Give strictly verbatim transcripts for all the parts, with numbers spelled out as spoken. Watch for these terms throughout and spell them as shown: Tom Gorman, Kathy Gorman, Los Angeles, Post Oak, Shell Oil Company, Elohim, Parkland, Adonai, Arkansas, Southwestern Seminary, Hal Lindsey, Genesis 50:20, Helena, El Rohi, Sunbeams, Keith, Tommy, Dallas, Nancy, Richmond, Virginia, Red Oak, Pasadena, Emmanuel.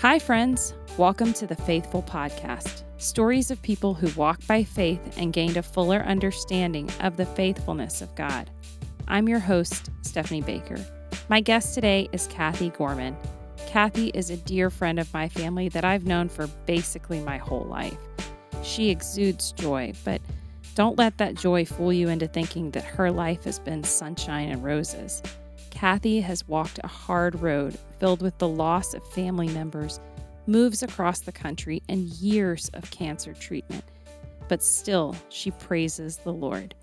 Hi, friends. Welcome to the Faithful Podcast, stories of people who walked by faith and gained a fuller understanding of the faithfulness of God. I'm your host, Stephanie Baker. My guest today is Kathy Gorman. Kathy is a dear friend of my family that I've known for basically my whole life. She exudes joy, but don't let that joy fool you into thinking that her life has been sunshine and roses. Kathy has walked a hard road filled with the loss of family members, moves across the country, and years of cancer treatment. But still, she praises the Lord.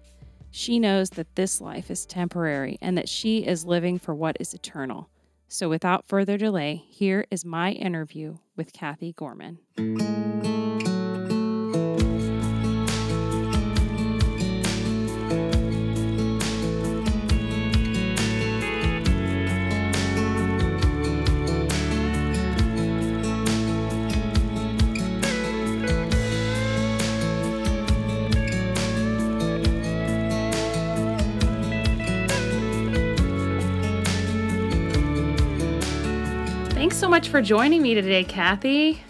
She knows that this life is temporary and that she is living for what is eternal. So without further delay, here is my interview with Kathy Gorman. Thanks so much for joining me today, Kathy.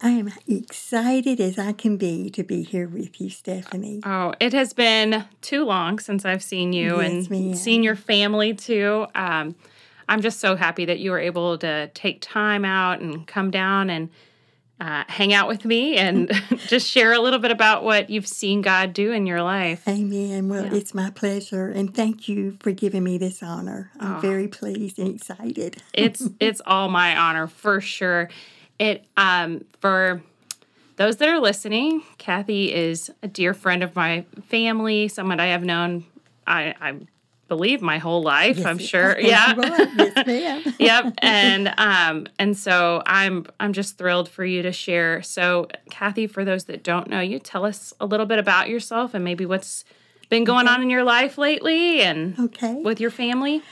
I'm excited as I can be to be here with you, Stephanie. Oh, it has been too long since I've seen you yes, and ma'am. seen your family, too. Um, I'm just so happy that you were able to take time out and come down and uh, hang out with me and just share a little bit about what you've seen God do in your life. Amen. Well, yeah. It's my pleasure, and thank you for giving me this honor. I'm oh. very pleased and excited. It's it's all my honor, for sure. It um for those that are listening, Kathy is a dear friend of my family, someone I have known, I, I believe, my whole life, yes, I'm sure. Yeah. Yes, ma'am. Yep. And um and so I'm I'm just thrilled for you to share. So, Kathy, for those that don't know you, tell us a little bit about yourself and maybe what's been going okay. on in your life lately and okay. with your family.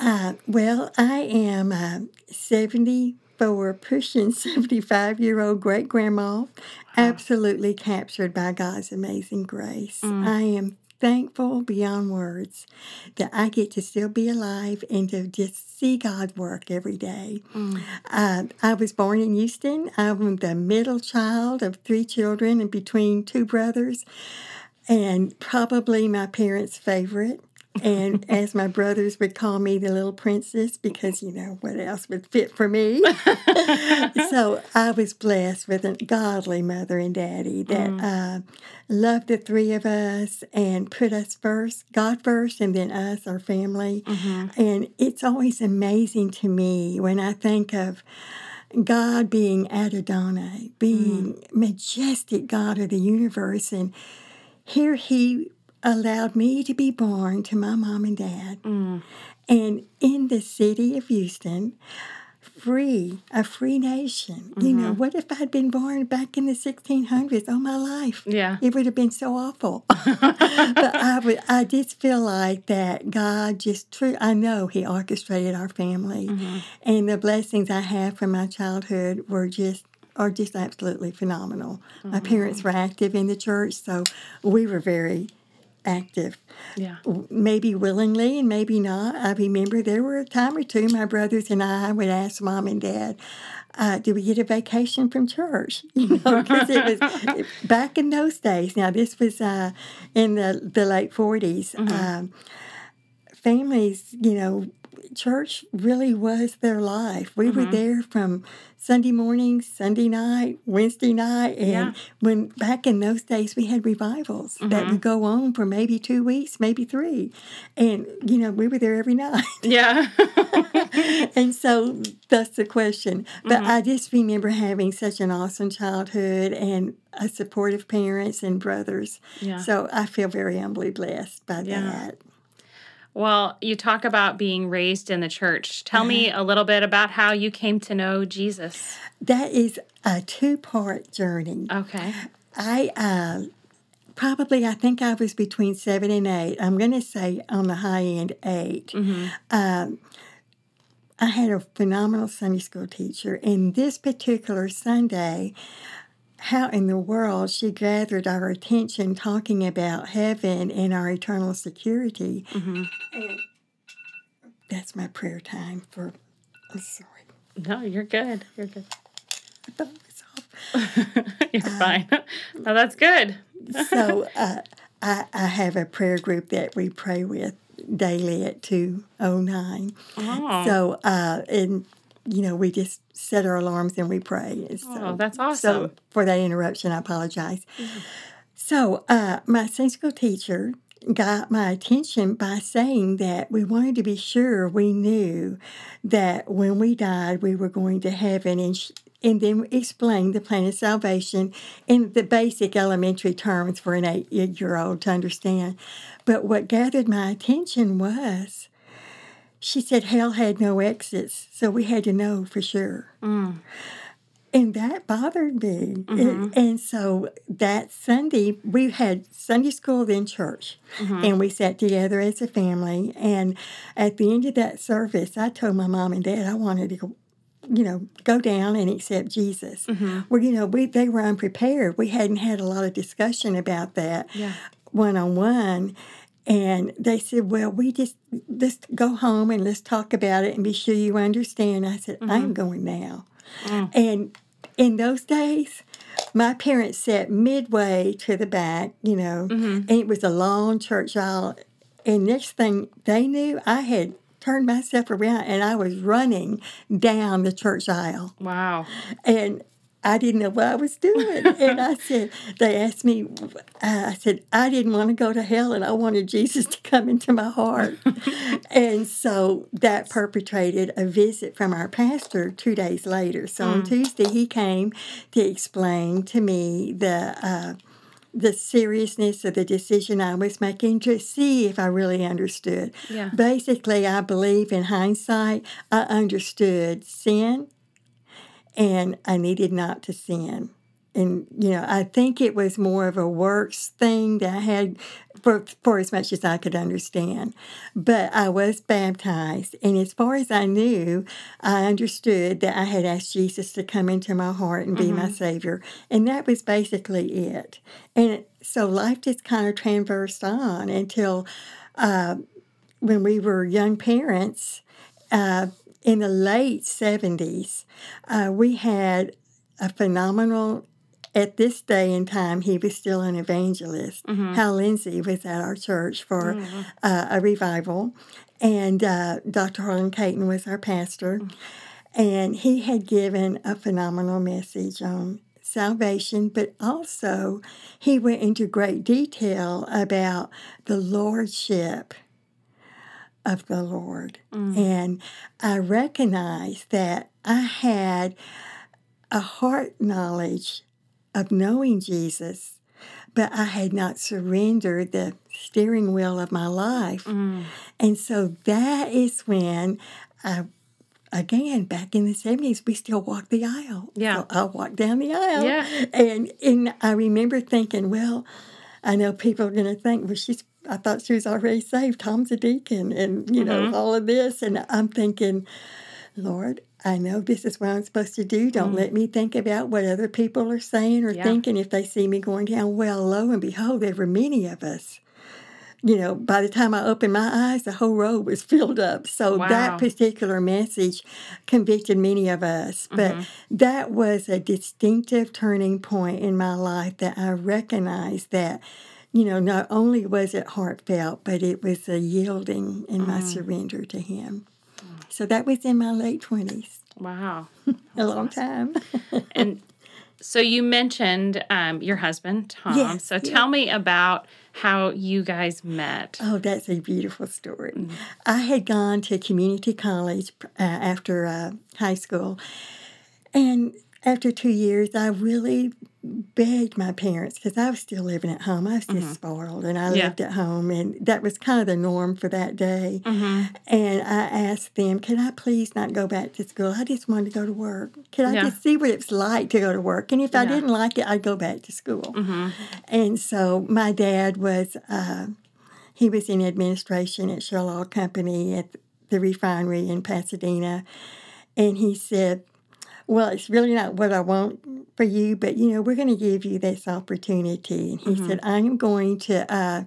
Uh, well, I am uh, seventy-four, pushing seventy-five-year-old great-grandma, wow. absolutely captured by God's amazing grace. Mm. I am thankful beyond words that I get to still be alive and to just see God work every day. Mm. Uh, I was born in Houston. I'm the middle child of three children and between two brothers, and probably my parents' favorite. And as my brothers would call me, the little princess, because, you know, what else would fit for me? So I was blessed with a godly mother and daddy that mm. uh, loved the three of us and put us first, God first, and then us, our family. Mm-hmm. And it's always amazing to me when I think of God being Adonai, being mm. majestic God of the universe. And here he allowed me to be born to my mom and dad. Mm. And in the city of Houston, free, a free nation. Mm-hmm. You know, what if I'd been born back in the sixteen hundreds all my life? Yeah. It would have been so awful. But I would, I just feel like that God just, true. I know he orchestrated our family. Mm-hmm. And the blessings I have from my childhood were just, are just absolutely phenomenal. Mm-hmm. My parents were active in the church, so we were very active, yeah, maybe willingly and maybe not. I remember there were a time or two my brothers and I would ask mom and dad, uh, "Do we get a vacation from church?" You know, because it was back in those days. Now this was uh, in the the late forties. Mm-hmm. Um, families, you know, church really was their life. We mm-hmm. were there from Sunday morning, Sunday night, Wednesday night, and yeah. when back in those days we had revivals mm-hmm. that would go on for maybe two weeks, maybe three, and you know we were there every night. Yeah, and so that's the question. But mm-hmm. I just remember having such an awesome childhood and a supportive parents and brothers. Yeah. So I feel very humbly blessed by yeah. that. Well, you talk about being raised in the church. Tell me a little bit about how you came to know Jesus. That is a two-part journey. Okay. I uh, probably, I think I was between seven and eight. I'm going to say on the high end, eight. Mm-hmm. Um, I had a phenomenal Sunday school teacher, and this particular Sunday, how in the world she gathered our attention talking about heaven and our eternal security. Mm-hmm. And that's my prayer time for, I'm sorry. No, you're good. You're good. I bumped myself. You're um, fine. No, that's good. so uh, I, I have a prayer group that we pray with daily at two oh nine. Oh. So, uh, and, you know, we just set our alarms and we pray. So, oh, that's awesome. So for that interruption, I apologize. Mm-hmm. So uh, my Sunday school teacher got my attention by saying that we wanted to be sure we knew that when we died, we were going to heaven, and sh- and then explain the plan of salvation in the basic elementary terms for an eight-year-old to understand. But what gathered my attention was, she said hell had no exits, so we had to know for sure. Mm. And that bothered me. Mm-hmm. It, and so that Sunday, we had Sunday school, then church. Mm-hmm. And we sat together as a family. And at the end of that service, I told my mom and dad I wanted to go, you know, go down and accept Jesus. Mm-hmm. Well, you know, we they were unprepared. We hadn't had a lot of discussion about that yeah. one-on-one. And they said, well, we just, let's go home and let's talk about it and be sure you understand. I said, mm-hmm. I'm going now. Mm. And in those days, my parents sat midway to the back, you know, mm-hmm. and it was a long church aisle. And next thing they knew, I had turned myself around and I was running down the church aisle. Wow. And I didn't know what I was doing. And I said, they asked me, uh, I said, I didn't want to go to hell and I wanted Jesus to come into my heart. And so that perpetrated a visit from our pastor two days later. So mm. on Tuesday, he came to explain to me the uh, the seriousness of the decision I was making to see if I really understood. Yeah. Basically, I believe in hindsight, I understood sin. And I needed not to sin. And, you know, I think it was more of a works thing that I had for, for as much as I could understand. But I was baptized. And as far as I knew, I understood that I had asked Jesus to come into my heart and be mm-hmm. my Savior. And that was basically it. And so life just kind of traversed on until uh, when we were young parents, uh in the late seventies, uh, we had a phenomenal, at this day and time, he was still an evangelist. Mm-hmm. Hal Lindsey was at our church for mm-hmm. uh, a revival, and uh, Doctor Harlan Caton was our pastor, mm-hmm. and he had given a phenomenal message on salvation, but also he went into great detail about the lordship of the Lord. Mm. And I recognized that I had a heart knowledge of knowing Jesus, but I had not surrendered the steering wheel of my life. Mm. And so that is when I, again, back in the seventies, we still walked the aisle. Yeah. So I walked down the aisle. Yeah. And, and I remember thinking, well, I know people are going to think, well, she's I thought she was already saved. Tom's a deacon and, you know, mm-hmm. all of this. And I'm thinking, Lord, I know this is what I'm supposed to do. Don't mm-hmm. let me think about what other people are saying or yeah. thinking if they see me going down. Well, lo and behold, there were many of us. You know, by the time I opened my eyes, the whole road was filled up. So wow. that particular message convicted many of us. But mm-hmm. that was a distinctive turning point in my life that I recognized that, you know, not only was it heartfelt, but it was a yielding in my mm. surrender to him. Mm. So that was in my late twenties. Wow. a long awesome. time. And so you mentioned um, your husband, Tom. Yes, so yes. tell me about how you guys met. Oh, that's a beautiful story. Mm. I had gone to community college uh, after uh, high school. And after two years, I really begged my parents, because I was still living at home. I was just mm-hmm. spoiled, and I yeah. lived at home, and that was kind of the norm for that day. Mm-hmm. And I asked them, can I please not go back to school? I just wanted to go to work. Can yeah. I just see what it's like to go to work? And if yeah. I didn't like it, I'd go back to school. Mm-hmm. And so my dad was, uh, he was in administration at Shell Oil Company at the refinery in Pasadena, and he said, well, it's really not what I want for you, but, you know, we're going to give you this opportunity. And he mm-hmm. said, I'm going to uh,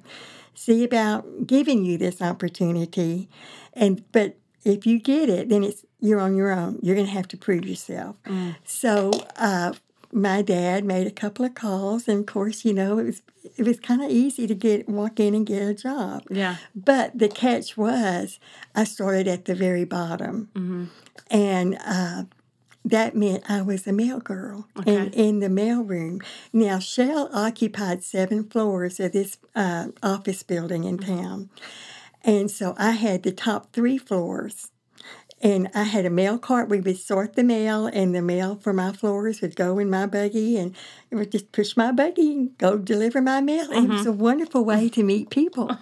see about giving you this opportunity, and but if you get it, then it's you're on your own. You're going to have to prove yourself. Mm. So uh, my dad made a couple of calls, and of course, you know, it was it was kind of easy to get walk in and get a job. Yeah. But the catch was, I started at the very bottom, mm-hmm. and uh, that meant I was a mail girl, okay. and in the mail room. Now, Shell occupied seven floors of this uh, office building in mm-hmm. town, and so I had the top three floors. And I had a mail cart. We would sort the mail, and the mail for my floors would go in my buggy, and it would just push my buggy and go deliver my mail. Mm-hmm. It was a wonderful way to meet people.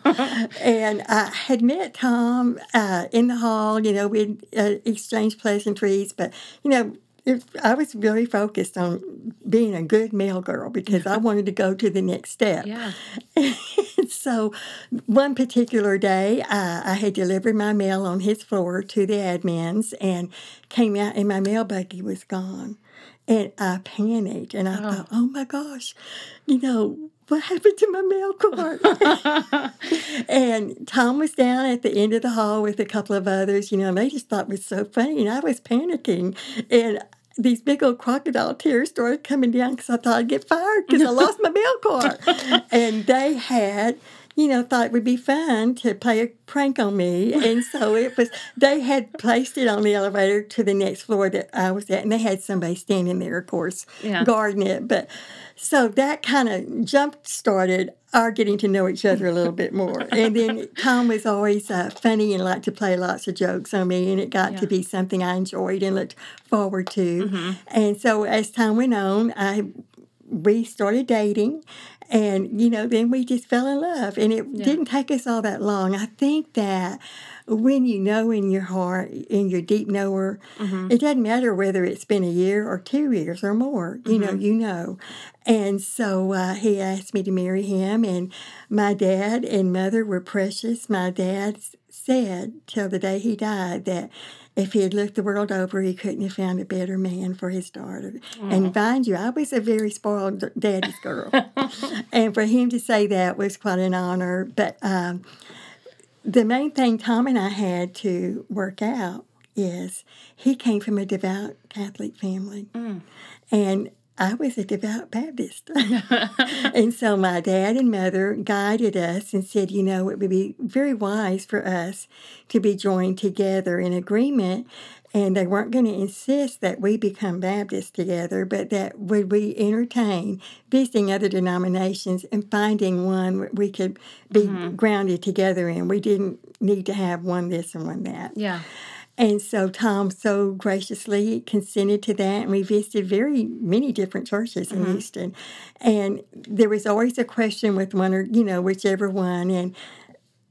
And I had met Tom uh, in the hall. You know, we'd uh, exchange pleasantries, but, you know, it, I was really focused on being a good mail girl because I wanted to go to the next step. Yeah. So one particular day, uh, I had delivered my mail on his floor to the admins and came out, and my mail buggy was gone. And I panicked, and I oh. thought, oh, my gosh, you know, what happened to my mail cart? And Tom was down at the end of the hall with a couple of others, you know, and they just thought it was so funny, and I was panicking, and these big old crocodile tears started coming down because I thought I'd get fired because I lost my mail cart. And they had, you know, thought it would be fun to play a prank on me. And so it was, they had placed it on the elevator to the next floor that I was at. And they had somebody standing there, of course, yeah. guarding it. But so that kind of jump started our getting to know each other a little bit more. And then Tom was always uh, funny and liked to play lots of jokes on me, and it got yeah. to be something I enjoyed and looked forward to. Mm-hmm. And so as time went on, I we started dating, and, you know, then we just fell in love. And it yeah. didn't take us all that long. I think that when you know in your heart, in your deep knower, mm-hmm. it doesn't matter whether it's been a year or two years or more. You mm-hmm. know, you know. And so uh, he asked me to marry him, and my dad and mother were precious. My dad said till the day he died that if he had looked the world over, he couldn't have found a better man for his daughter. Mm. And mind you, I was a very spoiled daddy's girl. And for him to say that was quite an honor. But um, the main thing Tom and I had to work out is he came from a devout Catholic family. Mm. And I was a devout Baptist. And so my dad and mother guided us and said, you know, it would be very wise for us to be joined together in agreement. And they weren't going to insist that we become Baptists together, but that would we entertain visiting other denominations and finding one we could be mm-hmm. grounded together in. We didn't need to have one this and one that. Yeah. And so Tom so graciously consented to that, and we visited very many different churches in mm-hmm. Houston. And there was always a question with one or, you know, whichever one. And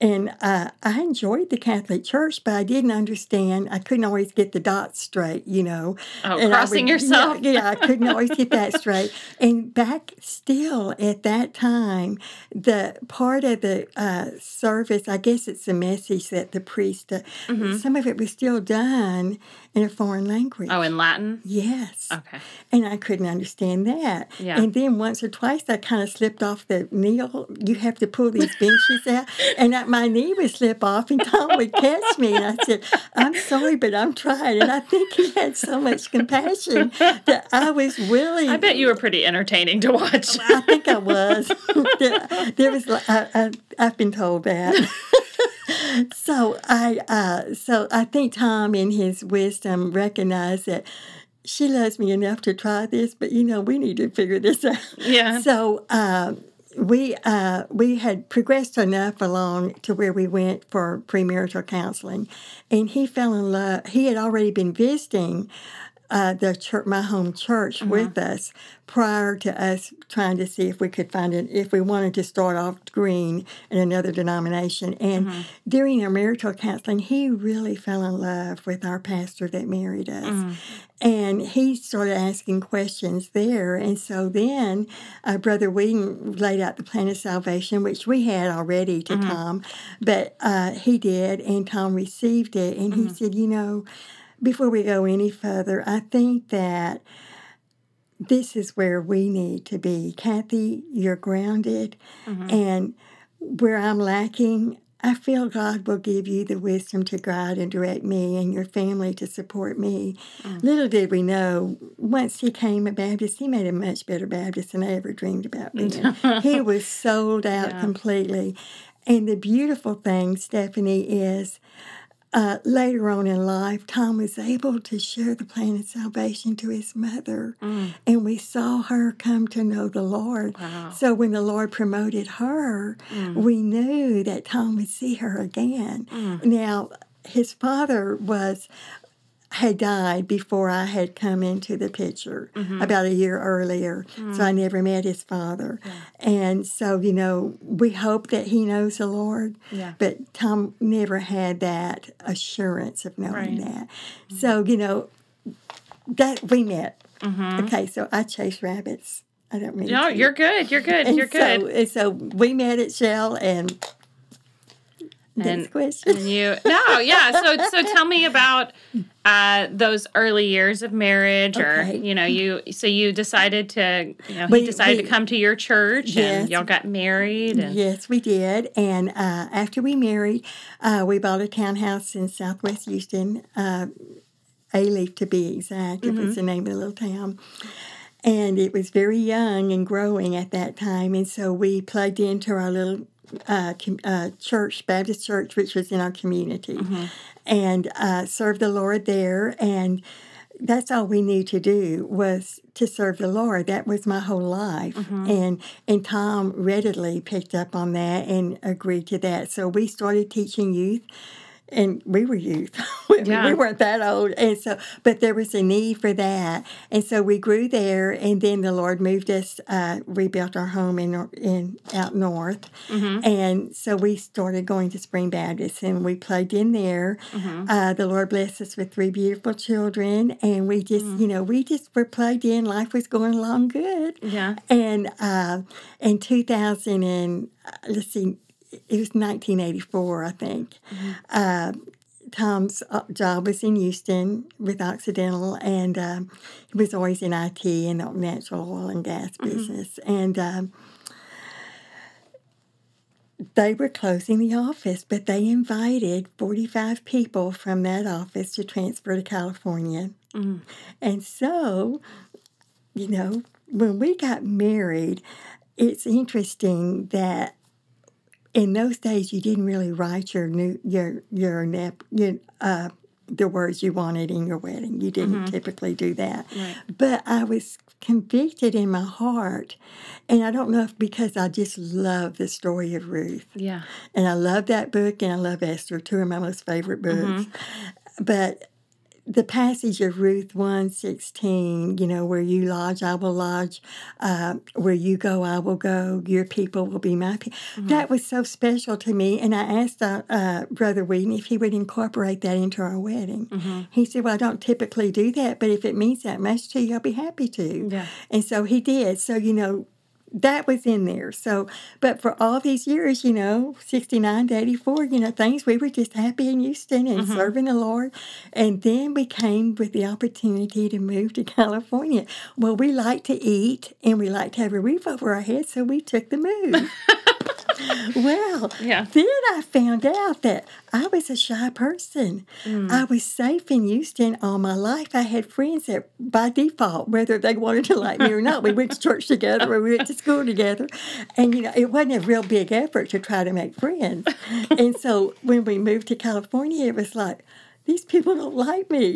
and uh, I enjoyed the Catholic Church, but I didn't understand. I couldn't always get the dots straight, you know. Oh, and crossing would, yourself. Yeah, yeah, I couldn't always get that straight. And back still at that time, the part of the uh, service, I guess it's a message that the priest, uh, mm-hmm. some of it was still done in a foreign language. Oh, in Latin? Yes. Okay. And I couldn't understand that. Yeah. And then once or twice, I kind of slipped off the kneel. You have to pull these benches out. And I My knee would slip off, and Tom would catch me, and I said, I'm sorry, but I'm trying. And I think he had so much compassion that I was willing. I bet you were pretty entertaining to watch. I think I was. There was. I, I, I've been told that. So I, uh, so I think Tom, in his wisdom, recognized that she loves me enough to try this, but, you know, we need to figure this out. Yeah. So, um, We uh, we had progressed enough along to where we went for premarital counseling, and he fell in love. He had already been visiting uh, the church, my home church, mm-hmm. with us prior to us trying to see if we could find it, if we wanted to start off green in another denomination. And mm-hmm. during our marital counseling, he really fell in love with our pastor that married us. Mm-hmm. And he started asking questions there. And so then uh, Brother Wheaton laid out the plan of salvation, which we had already to mm-hmm. Tom. But uh, he did, and Tom received it. And mm-hmm. he said, you know, before we go any further, I think that this is where we need to be. Kathy, you're grounded. Mm-hmm. And where I'm lacking, I feel God will give you the wisdom to guide and direct me and your family to support me. Mm. Little did we know, once he came a Baptist, he made a much better Baptist than I ever dreamed about being. He was sold out yeah. completely. And the beautiful thing, Stephanie, is uh, later on in life, Tom was able to share the plan of salvation to his mother. Mm. And we saw her come to know the Lord. Wow. So when the Lord promoted her, mm. we knew that Tom would see her again. Mm. Now, his father was... had died before I had come into the picture, mm-hmm. about a year earlier. Mm-hmm. So I never met his father. Yeah. And so, you know, we hope that he knows the Lord, yeah. but Tom never had that assurance of knowing right. that. Mm-hmm. So, you know, that we met. Mm-hmm. Okay, so I chase rabbits. I don't mean No, to. You're good, you're good, and you're good. So, and so we met at Shell and... And, and you no yeah so so tell me about uh, those early years of marriage, or okay. you know you so you decided to you know we, he decided we, to come to your church, yes, and y'all got married. And... Yes, we did. And uh, after we married, uh, we bought a townhouse in Southwest Houston, uh, A-Leaf to be exact. Mm-hmm. It was the name of the little town. And it was very young and growing at that time, and so we plugged into our little Uh, uh, church, Baptist church, which was in our community, mm-hmm. and uh, served the Lord there. And that's all we knew to do was to serve the Lord. That was my whole life. Mm-hmm. And and Tom readily picked up on that and agreed to that. So we started teaching youth, and we were youth. we, yeah. we weren't that old. And so, but there was a need for that. And so we grew there, and then the Lord moved us, uh, rebuilt our home in, in out north. Mm-hmm. And so we started going to Spring Baptist, and we plugged in there. Mm-hmm. Uh, the Lord blessed us with three beautiful children, and we just, mm-hmm. you know, we just were plugged in. Life was going along good. Yeah. And uh, in two thousand, and, uh, let's see, it was nineteen eighty-four, I think. Mm-hmm. Uh, Tom's job was in Houston with Occidental, and um, he was always in I T and the natural oil and gas mm-hmm. business. And um, they were closing the office, but they invited forty-five people from that office to transfer to California. Mm-hmm. And so, you know, when we got married, it's interesting that in those days, you didn't really write your new your your, nap, your uh, the words you wanted in your wedding. You didn't mm-hmm. typically do that. Right. But I was convicted in my heart, and I don't know if because I just love the story of Ruth. Yeah, and I love that book, and I love Esther, two of my most favorite books. Mm-hmm. But the passage of Ruth one sixteen, you know, where you lodge, I will lodge. Uh, where you go, I will go. Your people will be my people. Mm-hmm. That was so special to me. And I asked uh, uh, Brother Wheaton if he would incorporate that into our wedding. Mm-hmm. He said, well, I don't typically do that, but if it means that much to you, I'll be happy to. Yeah. And so he did. So, you know, that was in there. So, but for all these years, you know, sixty-nine to eighty-four, you know, things, we were just happy in Houston and mm-hmm. serving the Lord. And then we came with the opportunity to move to California. Well, we like to eat and we like to have a roof over our heads, so we took the move. Well, yeah. Then I found out that I was a shy person. Mm. I was safe in Houston all my life. I had friends that, by default, whether they wanted to like me or not, we went to church together or we went to school together. And, you know, it wasn't a real big effort to try to make friends. And so when we moved to California, it was like, these people don't like me.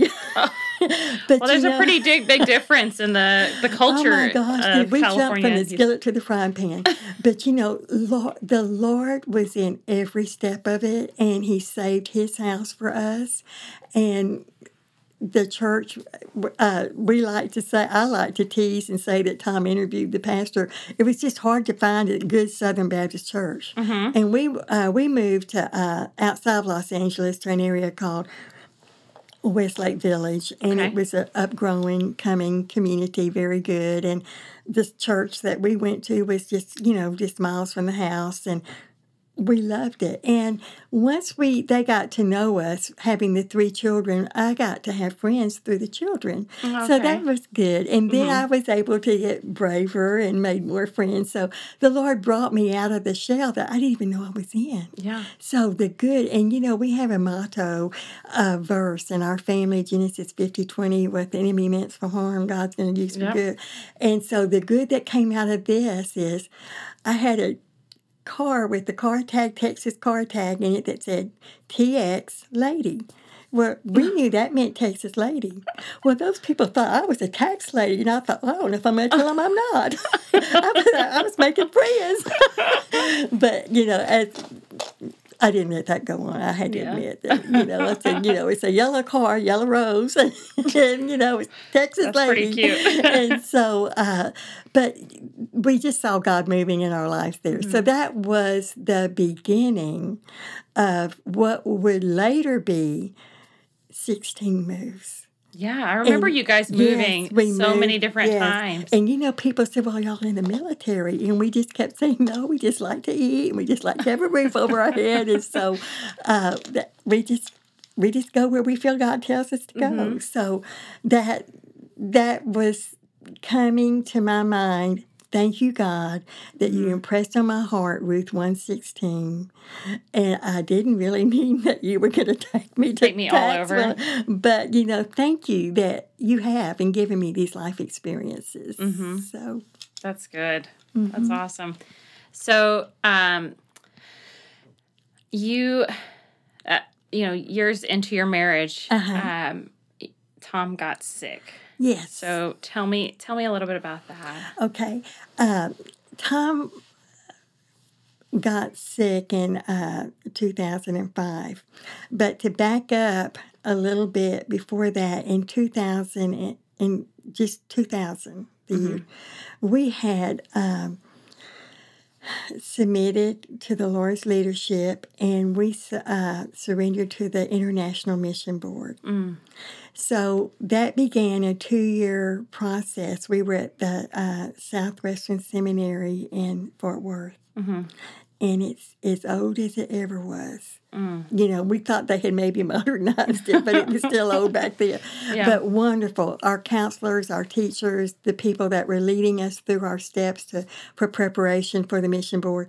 But well, there's you know, a pretty big, big difference in the, the culture. Oh my gosh, did we California. jump from the skillet to the frying pan? But you know, Lord, the Lord was in every step of it, and He saved His house for us. And the church, uh, we like to say, I like to tease and say that Tom interviewed the pastor. It was just hard to find a good Southern Baptist church. Mm-hmm. And we uh, we moved to uh, outside of Los Angeles to an area called Westlake Village, and okay. it was an upgrowing, coming community, very good. And this church that we went to was just, you know, just miles from the house, and we loved it. And once we they got to know us, having the three children, I got to have friends through the children. Okay. So that was good. And then mm-hmm. I was able to get braver and made more friends. So the Lord brought me out of the shell that I didn't even know I was in. Yeah. So the good, and you know, we have a motto uh, verse in our family, Genesis fifty twenty, what the enemy meant for harm, God's going to use for yep. good. And so the good that came out of this is I had a car with the car tag, Texas car tag in it that said T X Lady. Well, we knew that meant Texas lady. Well, those people thought I was a tax lady, and I thought, well, I don't know if I'm going to tell them I'm not. I, was, I was making friends. But, you know, as, I didn't let that go on. I had to yeah. admit that, you know, I said, you know, it's a yellow car, yellow rose, and, you know, it's Texas That's lady. That's pretty cute. And so, uh, but we just saw God moving in our lives there. Mm-hmm. So that was the beginning of what would later be sixteen moves. Yeah, I remember and you guys moving yes, so moved, many different yes. times. And, you know, people said, well, y'all in the military. And we just kept saying, no, we just like to eat. And we just like to have a roof over our head. And so uh, that we just we just go where we feel God tells us to go. Mm-hmm. So that that was coming to my mind. Thank you, God, that you impressed on my heart Ruth one sixteen, and I didn't really mean that you were going to take me to take me all over. But, you know, thank you that you have and given me these life experiences. Mm-hmm. So that's good. Mm-hmm. That's awesome. So um, you, uh, you know, years into your marriage, uh-huh. um, Tom got sick. Yes. So tell me, tell me a little bit about that. Okay. Uh, Tom got sick in uh, two thousand five, but to back up a little bit before that, in two thousand, in just two thousand, the mm-hmm. year, we had um, submitted to the Lord's leadership, and we uh, surrendered to the International Mission Board. Mm. So that began a two-year process. We were at the uh, Southwestern Seminary in Fort Worth, mm-hmm. and it's as old as it ever was. Mm. You know, we thought they had maybe modernized it, but it was still old back then. Yeah. But wonderful. Our counselors, our teachers, the people that were leading us through our steps to, for preparation for the mission board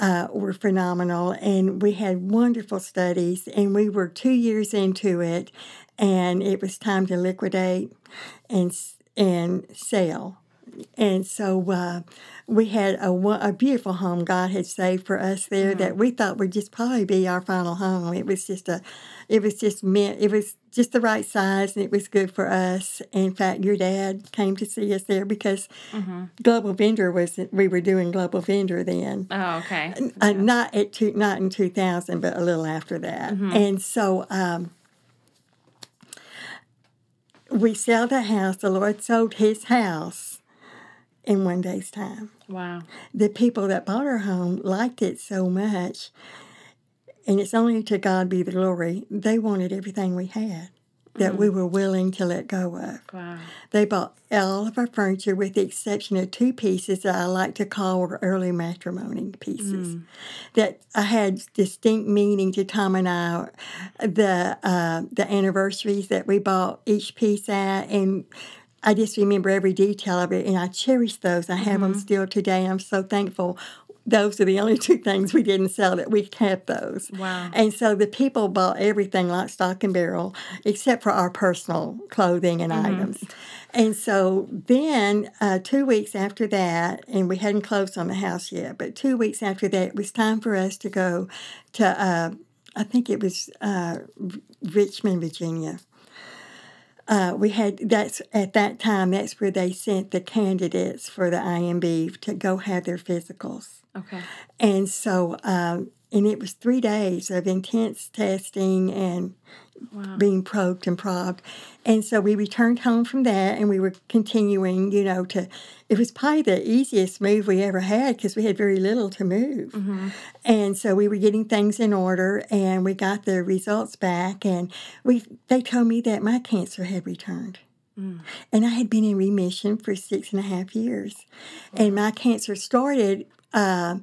uh, were phenomenal. And we had wonderful studies, and we were two years into it. And it was time to liquidate and and sell. And so uh, we had a, a beautiful home God had saved for us there mm-hmm. that we thought would just probably be our final home. It was just a, it was just meant, it was just the right size, and it was good for us. In fact, your dad came to see us there because mm-hmm. Global Vendor was, we were doing Global Vendor then. Oh, okay. Yeah. Uh, not at two, not in two thousand, but a little after that. Mm-hmm. And so. Um, We sell the house. The Lord sold his house in one day's time. Wow. The people that bought our home liked it so much, and it's only to God be the glory. They wanted everything we had that mm. we were willing to let go of. Wow. They bought all of our furniture with the exception of two pieces that I like to call early matrimony pieces mm. that I had distinct meaning to Tom and I, the uh, the anniversaries that we bought each piece at, and I just remember every detail of it, and I cherish those. I have mm-hmm. them still today, and I'm so thankful. Those are the only two things we didn't sell, that we kept those. Wow. And so the people bought everything like stock and barrel, except for our personal clothing and mm-hmm. items. And so then uh, two weeks after that, and we hadn't closed on the house yet, but two weeks after that, it was time for us to go to, uh, I think it was uh, Richmond, Virginia. Uh, we had that's at that time. That's where they sent the candidates for the I M B to go have their physicals. Okay. And so, um, and it was three days of intense testing and wow. being probed and probed. And so we returned home from that, and we were continuing, you know, to. It was probably the easiest move we ever had because we had very little to move. Mm-hmm. And so we were getting things in order, and we got the results back, and we they told me that my cancer had returned. Mm. And I had been in remission for six and a half years. Wow. And my cancer started uh,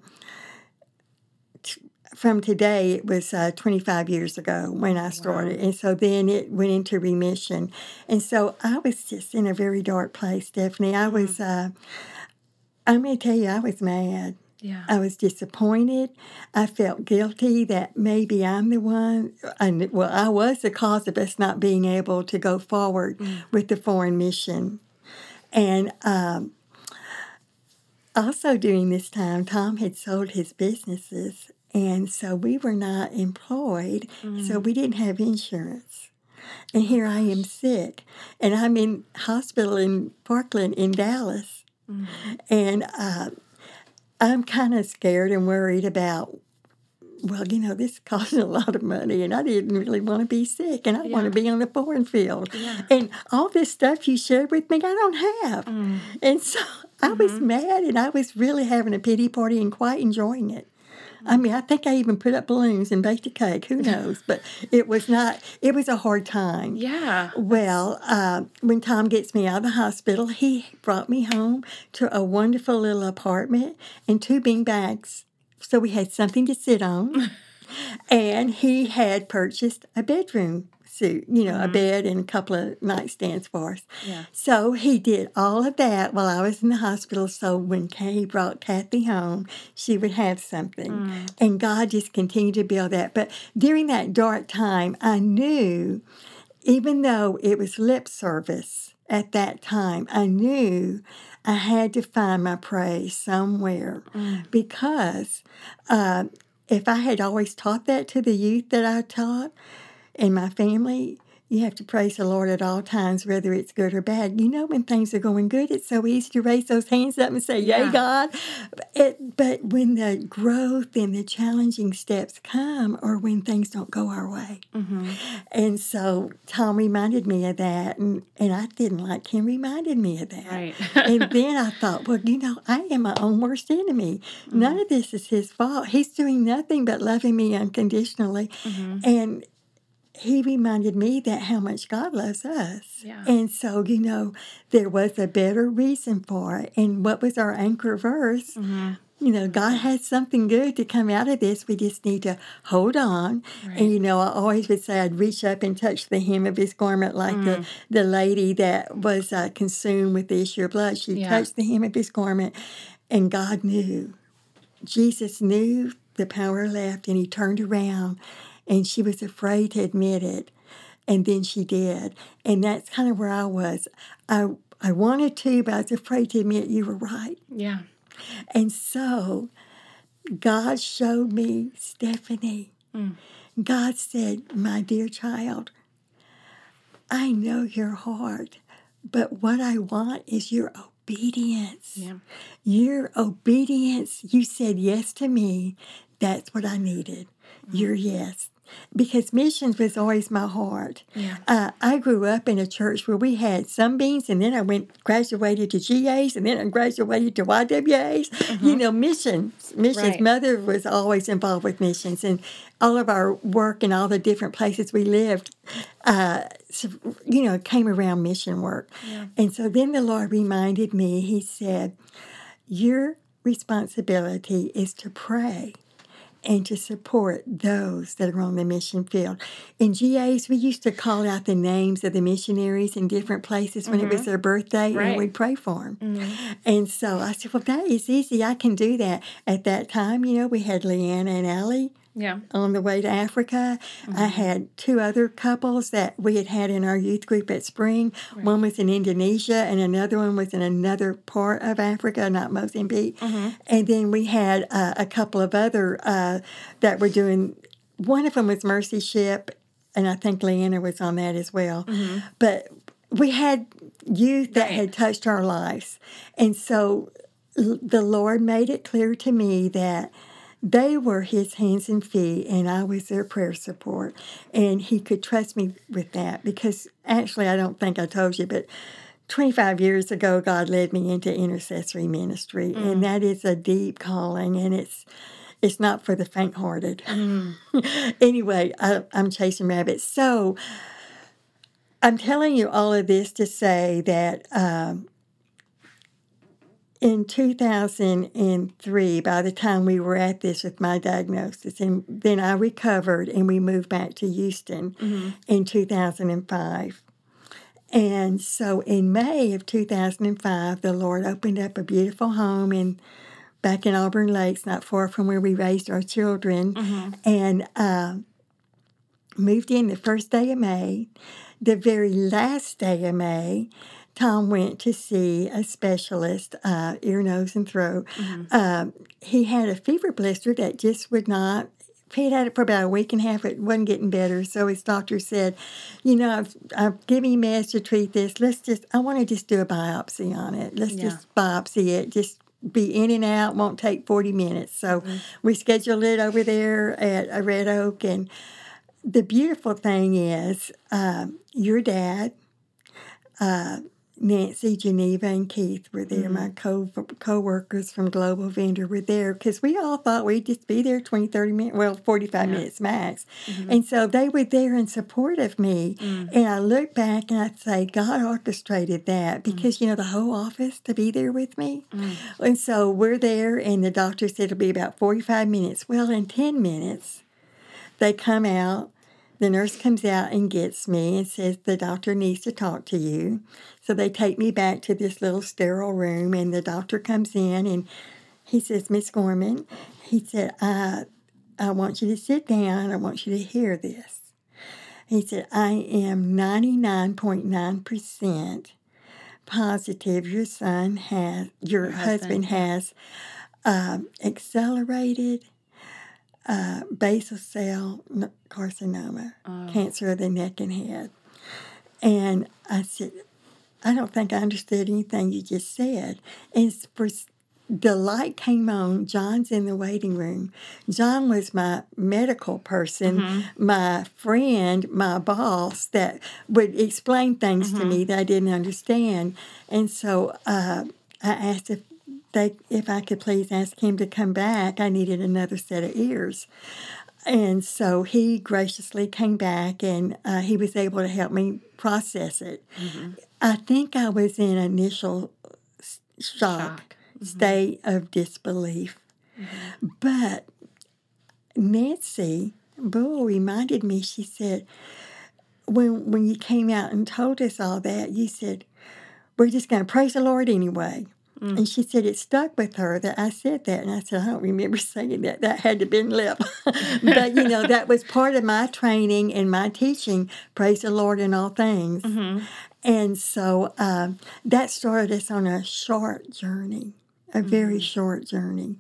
t- from today, it was uh, twenty-five years ago when I started. Wow. And so then it went into remission. And so I was just in a very dark place, Stephanie. I was, uh, I'm going to tell you, I was mad. Yeah. I was disappointed. I felt guilty that maybe I'm the one, and well, I was the cause of us not being able to go forward mm. with the foreign mission. And um, also during this time, Tom had sold his businesses, and so we were not employed, mm. so we didn't have insurance. And here I am sick, and I'm in hospital in Parkland in Dallas, mm. and uh I'm kind of scared and worried about, well, you know, this is costing a lot of money, and I didn't really want to be sick, and I yeah. want to be on the foreign field. Yeah. And all this stuff you shared with me, I don't have. Mm. And so I mm-hmm. was mad, and I was really having a pity party and quite enjoying it. Mm. I mean, I think I even put up balloons and baked a cake. Who knows? But it was not, it was a hard time. Yeah. Well, uh, when Tom gets me out of the hospital, he brought me home to a wonderful little apartment and two bean bags. So we had something to sit on. And he had purchased a bedroom suit, you know, mm-hmm. a bed and a couple of nightstands for us. Yeah. So he did all of that while I was in the hospital. So when he brought Kathy home, she would have something. Mm. And God just continued to build that. But during that dark time, I knew, even though it was lip service at that time, I knew I had to find my praise somewhere mm. because uh, if I had always taught that to the youth that I taught and my family, you have to praise the Lord at all times, whether it's good or bad. You know, when things are going good, it's so easy to raise those hands up and say, yeah. yay, God. It, but when the growth and the challenging steps come or when things don't go our way. Mm-hmm. And so Tom reminded me of that, and, and I didn't like him reminding me of that. Right. And then I thought, well, you know, I am my own worst enemy. Mm-hmm. None of this is his fault. He's doing nothing but loving me unconditionally. Mm-hmm. And he reminded me that how much God loves us. Yeah. And so, you know, there was a better reason for it. And what was our anchor verse? Mm-hmm. You know, God has something good to come out of this. We just need to hold on. Right. And, you know, I always would say I'd reach up and touch the hem of his garment like mm. the, the lady that was uh, consumed with the issue of blood. She yeah. touched the hem of his garment, and God knew. Jesus knew the power left, and he turned around. And she was afraid to admit it, and then she did. And that's kind of where I was. I I wanted to, but I was afraid to admit you were right. Yeah. And so God showed me, Stephanie. Mm. God said, my dear child, I know your heart, but what I want is your obedience. Yeah. Your obedience. You said yes to me. That's what I needed. Mm. Your yes. Because missions was always my heart. Yeah. Uh, I grew up in a church where we had Sunbeams, and then I went graduated to G As, and then I graduated to Y W As. Mm-hmm. You know, missions. Missions. Right. Mother was always involved with missions, and all of our work and all the different places we lived, uh, you know, came around mission work. Yeah. And so then the Lord reminded me, he said, your responsibility is to pray and to support those that are on the mission field. In G As, we used to call out the names of the missionaries in different places when mm-hmm. it was their birthday, right. and we'd pray for them. Mm-hmm. And so I said, well, that is easy. I can do that. At that time, you know, we had Leanna and Allie yeah. on the way to Africa. Mm-hmm. I had two other couples that we had had in our youth group at Spring. Right. One was in Indonesia, and another one was in another part of Africa, not Mozambique. Mm-hmm. And then we had uh, a couple of other uh, that were doing, one of them was Mercy Ship, and I think Leanna was on that as well. Mm-hmm. But we had youth that right. had touched our lives. And so l- the Lord made it clear to me that they were his hands and feet, and I was their prayer support. And he could trust me with that because, actually, I don't think I told you, but twenty-five years ago, God led me into intercessory ministry, mm. and that is a deep calling, and it's it's not for the faint-hearted. Mm. Anyway, I, I'm chasing rabbits. So I'm telling you all of this to say that um, in two thousand three, by the time we were at this with my diagnosis, and then I recovered and we moved back to Houston mm-hmm. in two thousand five. And so in May of two thousand five, the Lord opened up a beautiful home in back in Auburn Lakes, not far from where we raised our children, mm-hmm. and uh, moved in the first day of May. The very last day of May, Tom went to see a specialist, uh, ear, nose, and throat. Mm-hmm. Uh, he had a fever blister that just would not. He had had it for about a week and a half. It wasn't getting better. So his doctor said, you know, I've, I've given him meds to treat this. Let's just, I want to just do a biopsy on it. Let's yeah. just biopsy it. Just be in and out. Won't take forty minutes. So mm-hmm. we scheduled it over there at Red Oak. And the beautiful thing is uh, your dad, uh, Nancy, Geneva, and Keith were there. Mm-hmm. My co co-workers from Global Vendor were there because we all thought we'd just be there twenty, thirty minutes, well, forty-five yeah. minutes max. Mm-hmm. And so they were there in support of me. Mm-hmm. And I look back and I'd say, God orchestrated that because, mm-hmm. you know, the whole office to be there with me. Mm-hmm. And so we're there and the doctor said it'll be about forty-five minutes. Well, in ten minutes, they come out. The nurse comes out and gets me and says, the doctor needs to talk to you. So they take me back to this little sterile room, and the doctor comes in, and he says, Miss Gorman, he said, I, I want you to sit down. I want you to hear this. He said, I am ninety-nine point nine percent positive your son has, your husband, husband has um, accelerated Uh, basal cell carcinoma, oh. cancer of the neck and head. And I said, I don't think I understood anything you just said. And for, the light came on. John's in the waiting room. John was my medical person, mm-hmm. my friend, my boss that would explain things mm-hmm. to me that I didn't understand. And so uh, I asked if They, if I could please ask him to come back, I needed another set of ears. And so he graciously came back, and uh, he was able to help me process it. Mm-hmm. I think I was in initial shock, shock. Mm-hmm. state of disbelief. Mm-hmm. But Nancy Bull reminded me, she said, when, when you came out and told us all that, you said, we're just going to praise the Lord anyway. Mm. And she said it stuck with her that I said that. And I said, I don't remember saying that. That had to have been lip. But, you know, that was part of my training and my teaching, praise the Lord in all things. Mm-hmm. And so um, that started us on a short journey, a mm-hmm. very short journey.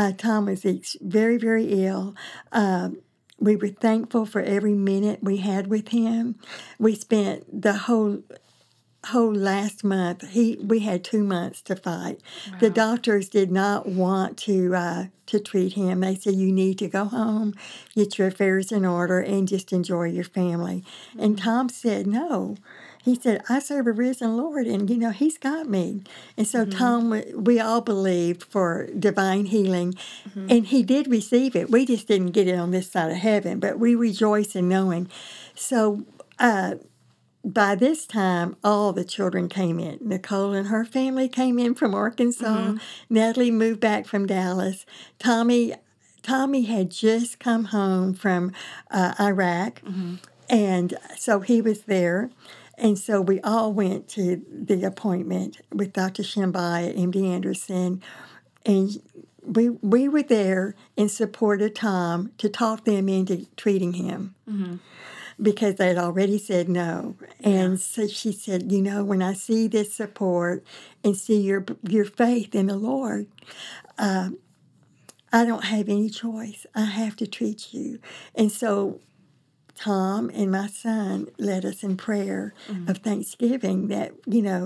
Uh, Tom was very, very ill. Um, we were thankful for every minute we had with him. We spent the whole... whole last month, he we had two months to fight. Wow. The doctors did not want to uh, to treat him. They said, you need to go home, get your affairs in order, and just enjoy your family. Mm-hmm. And Tom said, no. He said, I serve a risen Lord, and, you know, he's got me. And so, mm-hmm. Tom, we all believed for divine healing, mm-hmm. and he did receive it. We just didn't get it on this side of heaven, but we rejoice in knowing. So, uh by this time, all the children came in. Nicole and her family came in from Arkansas. Mm-hmm. Natalie moved back from Dallas. Tommy Tommy had just come home from uh, Iraq, mm-hmm. and so he was there. And so we all went to the appointment with Doctor Shimbai, M D Anderson, and we we were there in support of Tom to talk them into treating him. Mm-hmm. Because they had already said no. And yeah. so she said, you know, when I see this support and see your your faith in the Lord, uh, I don't have any choice. I have to treat you. And so Tom and my son led us in prayer mm-hmm. of thanksgiving that, you know,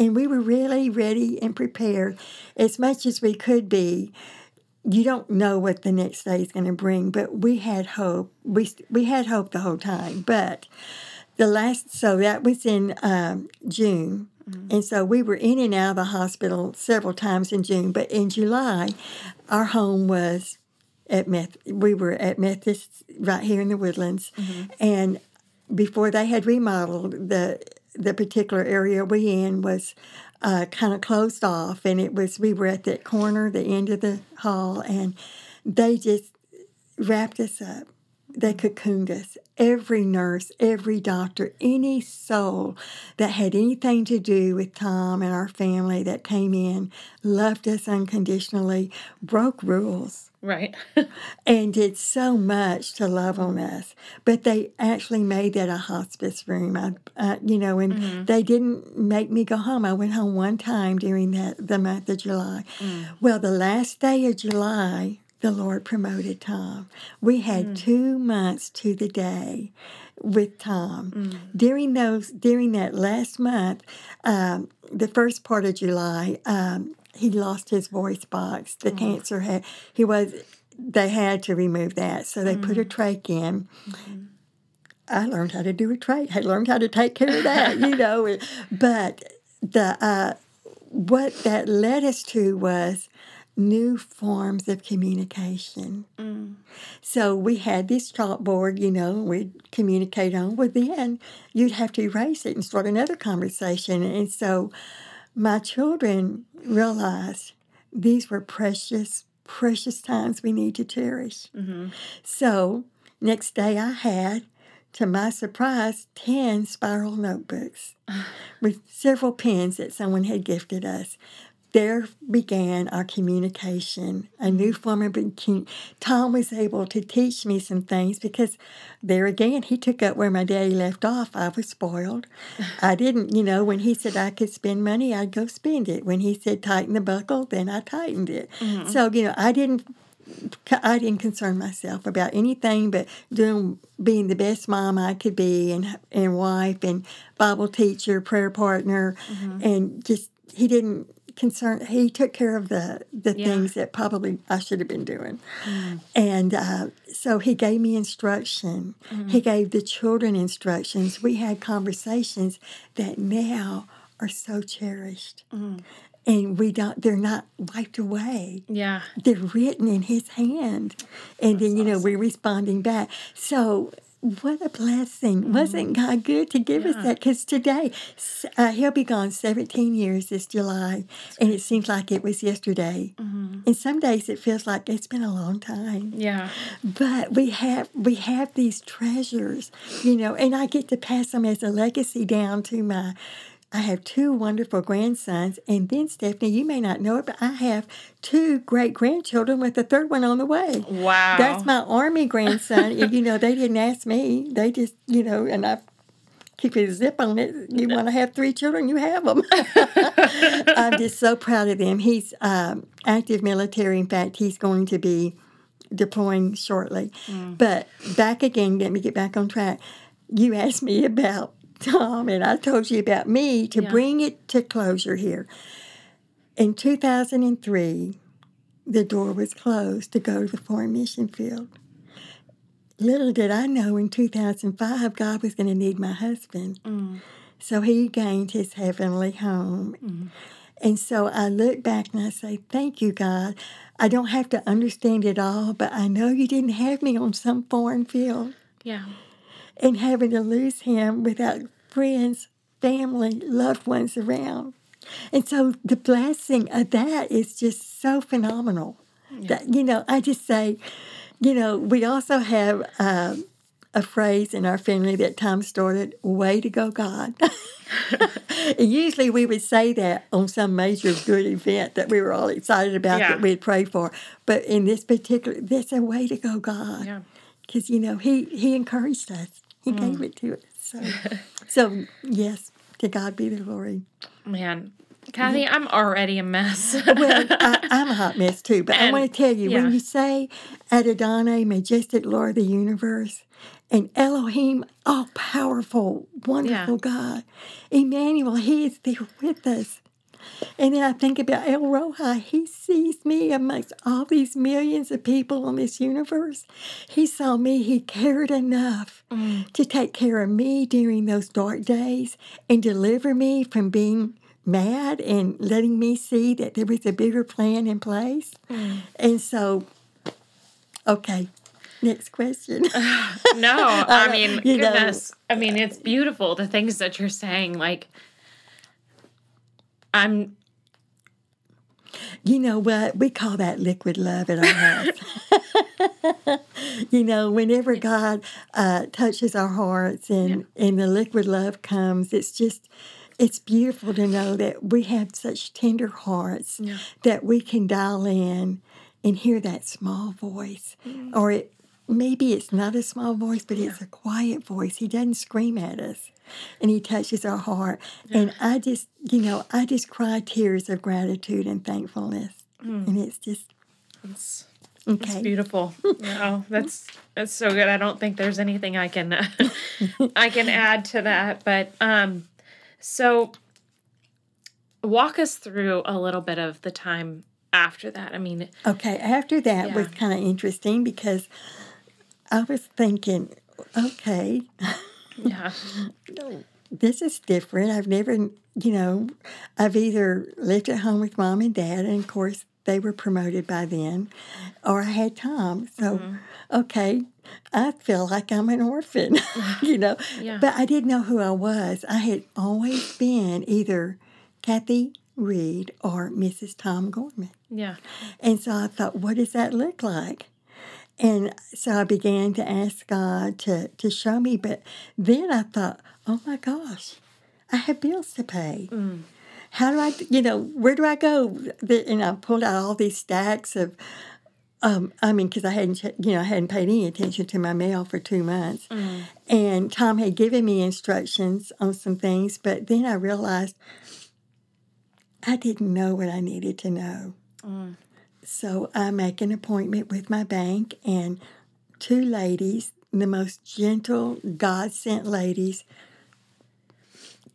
and we were really ready and prepared as much as we could be. You don't know what the next day is going to bring, but we had hope. We we had hope the whole time. But the last, so that was in um, June. Mm-hmm. And so we were in and out of the hospital several times in June. But in July, our home was at Meth. We were at Methodist right here in the Woodlands. Mm-hmm. And before they had remodeled, the the particular area we in was uh, kind of closed off, and it was we were at that corner, the end of the hall, and they just wrapped us up. They cocooned us. Every nurse, every doctor, any soul that had anything to do with Tom and our family that came in loved us unconditionally, broke rules. Right. And did so much to love on us. But they actually made that a hospice room, I, uh, you know, and mm-hmm. they didn't make me go home. I went home one time during that the month of July. Mm. Well, the last day of July, the Lord promoted Tom. We had mm. two months to the day with Tom. Mm. During those, during that last month, um, the first part of July, um, he lost his voice box. The mm. cancer had. He was. They had to remove that, so they mm. put a trach in. Mm-hmm. I learned how to do a trach. I learned how to take care of that, you know. But the uh, what that led us to was new forms of communication. Mm. So we had this chalkboard, you know, we'd communicate on. Well, then you'd have to erase it and start another conversation. And so my children realized these were precious, precious times we need to cherish. Mm-hmm. So next day I had, to my surprise, ten spiral notebooks with several pens that someone had gifted us. There began our communication, a new form of communication. Tom was able to teach me some things because there again, he took up where my daddy left off. I was spoiled. I didn't, you know, when he said I could spend money, I'd go spend it. When he said tighten the buckle, then I tightened it. Mm-hmm. So, you know, I didn't I didn't concern myself about anything but doing, being the best mom I could be and, and wife and Bible teacher, prayer partner, mm-hmm. and just, he didn't, concerned he took care of the the yeah. things that probably I should have been doing. Mm. And uh, so he gave me instruction. Mm. He gave the children instructions. We had conversations that now are so cherished. Mm. And we don't, they're not wiped away. Yeah. They're written in his hand. And That's then, you know, awesome. We're responding back. So what a blessing. Mm-hmm. Wasn't God good to give yeah. us that? Because today, uh, he'll be gone seventeen years this July, and it seems like it was yesterday. Mm-hmm. And some days it feels like it's been a long time. Yeah. But we have we have these treasures, you know, and I get to pass them as a legacy down to my, I have two wonderful grandsons, and then, Stephanie, you may not know it, but I have two great-grandchildren with the third one on the way. Wow. That's my Army grandson, and, you know, they didn't ask me. They just, you know, and I keep a zip on it. You want to have three children, you have them. I'm just so proud of them. He's um, active military. In fact, he's going to be deploying shortly. Mm. But back again, let me get back on track. You asked me about Tom, and I told you about me to yeah. bring it to closure here. In two thousand three, the door was closed to go to the foreign mission field. Little did I know in two thousand five, God was going to need my husband. Mm. So he gained his heavenly home. Mm. And so I look back and I say, thank you, God. I don't have to understand it all, but I know you didn't have me on some foreign field. Yeah. And having to lose him without friends, family, loved ones around. And so the blessing of that is just so phenomenal. Yeah. That, you know, I just say, you know, we also have uh, a phrase in our family that Tom started, way to go, God. And usually we would say that on some major good event that we were all excited about yeah. that we had prayed for. But in this particular, that's a way to go, God. Yeah. Because, you know, he, he encouraged us. He mm. gave it to us. So, so, yes, to God be the glory. Man, Kathy, yeah. I'm already a mess. Well, I, I'm a hot mess, too. But and, I want to tell you, yeah. when you say Adonai, majestic Lord of the universe, and Elohim, all-powerful, wonderful yeah. God, Emmanuel, he is there with us. And then I think about El Rohi. He sees me amongst all these millions of people on this universe. He saw me. He cared enough mm. to take care of me during those dark days and deliver me from being mad and letting me see that there was a bigger plan in place. Mm. And so, okay. Next question. No, I mean, you goodness. Know. I mean, it's beautiful, the things that you're saying. Like, I'm... You know what? We call that liquid love in our house. You know, whenever God uh, touches our hearts and, yeah. and the liquid love comes, it's just... It's beautiful to know that we have such tender hearts yeah. that we can dial in and hear that small voice. Mm. Or it, maybe it's not a small voice, but yeah. it's a quiet voice. He doesn't scream at us, and he touches our heart. Yeah. And I just, you know, I just cry tears of gratitude and thankfulness. Mm. And it's just... It's, okay. it's beautiful. Wow, that's that's so good. I don't think there's anything I can, uh, I can add to that, but... um So walk us through a little bit of the time after that. I mean... Okay, after that yeah. was kind of interesting because I was thinking, okay, yeah, this is different. I've never, you know, I've either lived at home with Mom and Dad, and of course they were promoted by then, or I had Tom. So, mm-hmm. okay, I feel like I'm an orphan, you know. Yeah. But I didn't know who I was. I had always been either Kathy Reed or Missus Tom Gorman. Yeah. And so I thought, what does that look like? And so I began to ask God to, to show me. But then I thought, oh, my gosh, I have bills to pay. Mm. How do I, you know, where do I go? And I pulled out all these stacks of, um, I mean, because I hadn't, you know, I hadn't paid any attention to my mail for two months. Mm. And Tom had given me instructions on some things, but then I realized I didn't know what I needed to know. Mm. So I make an appointment with my bank, and two ladies, the most gentle, God-sent ladies,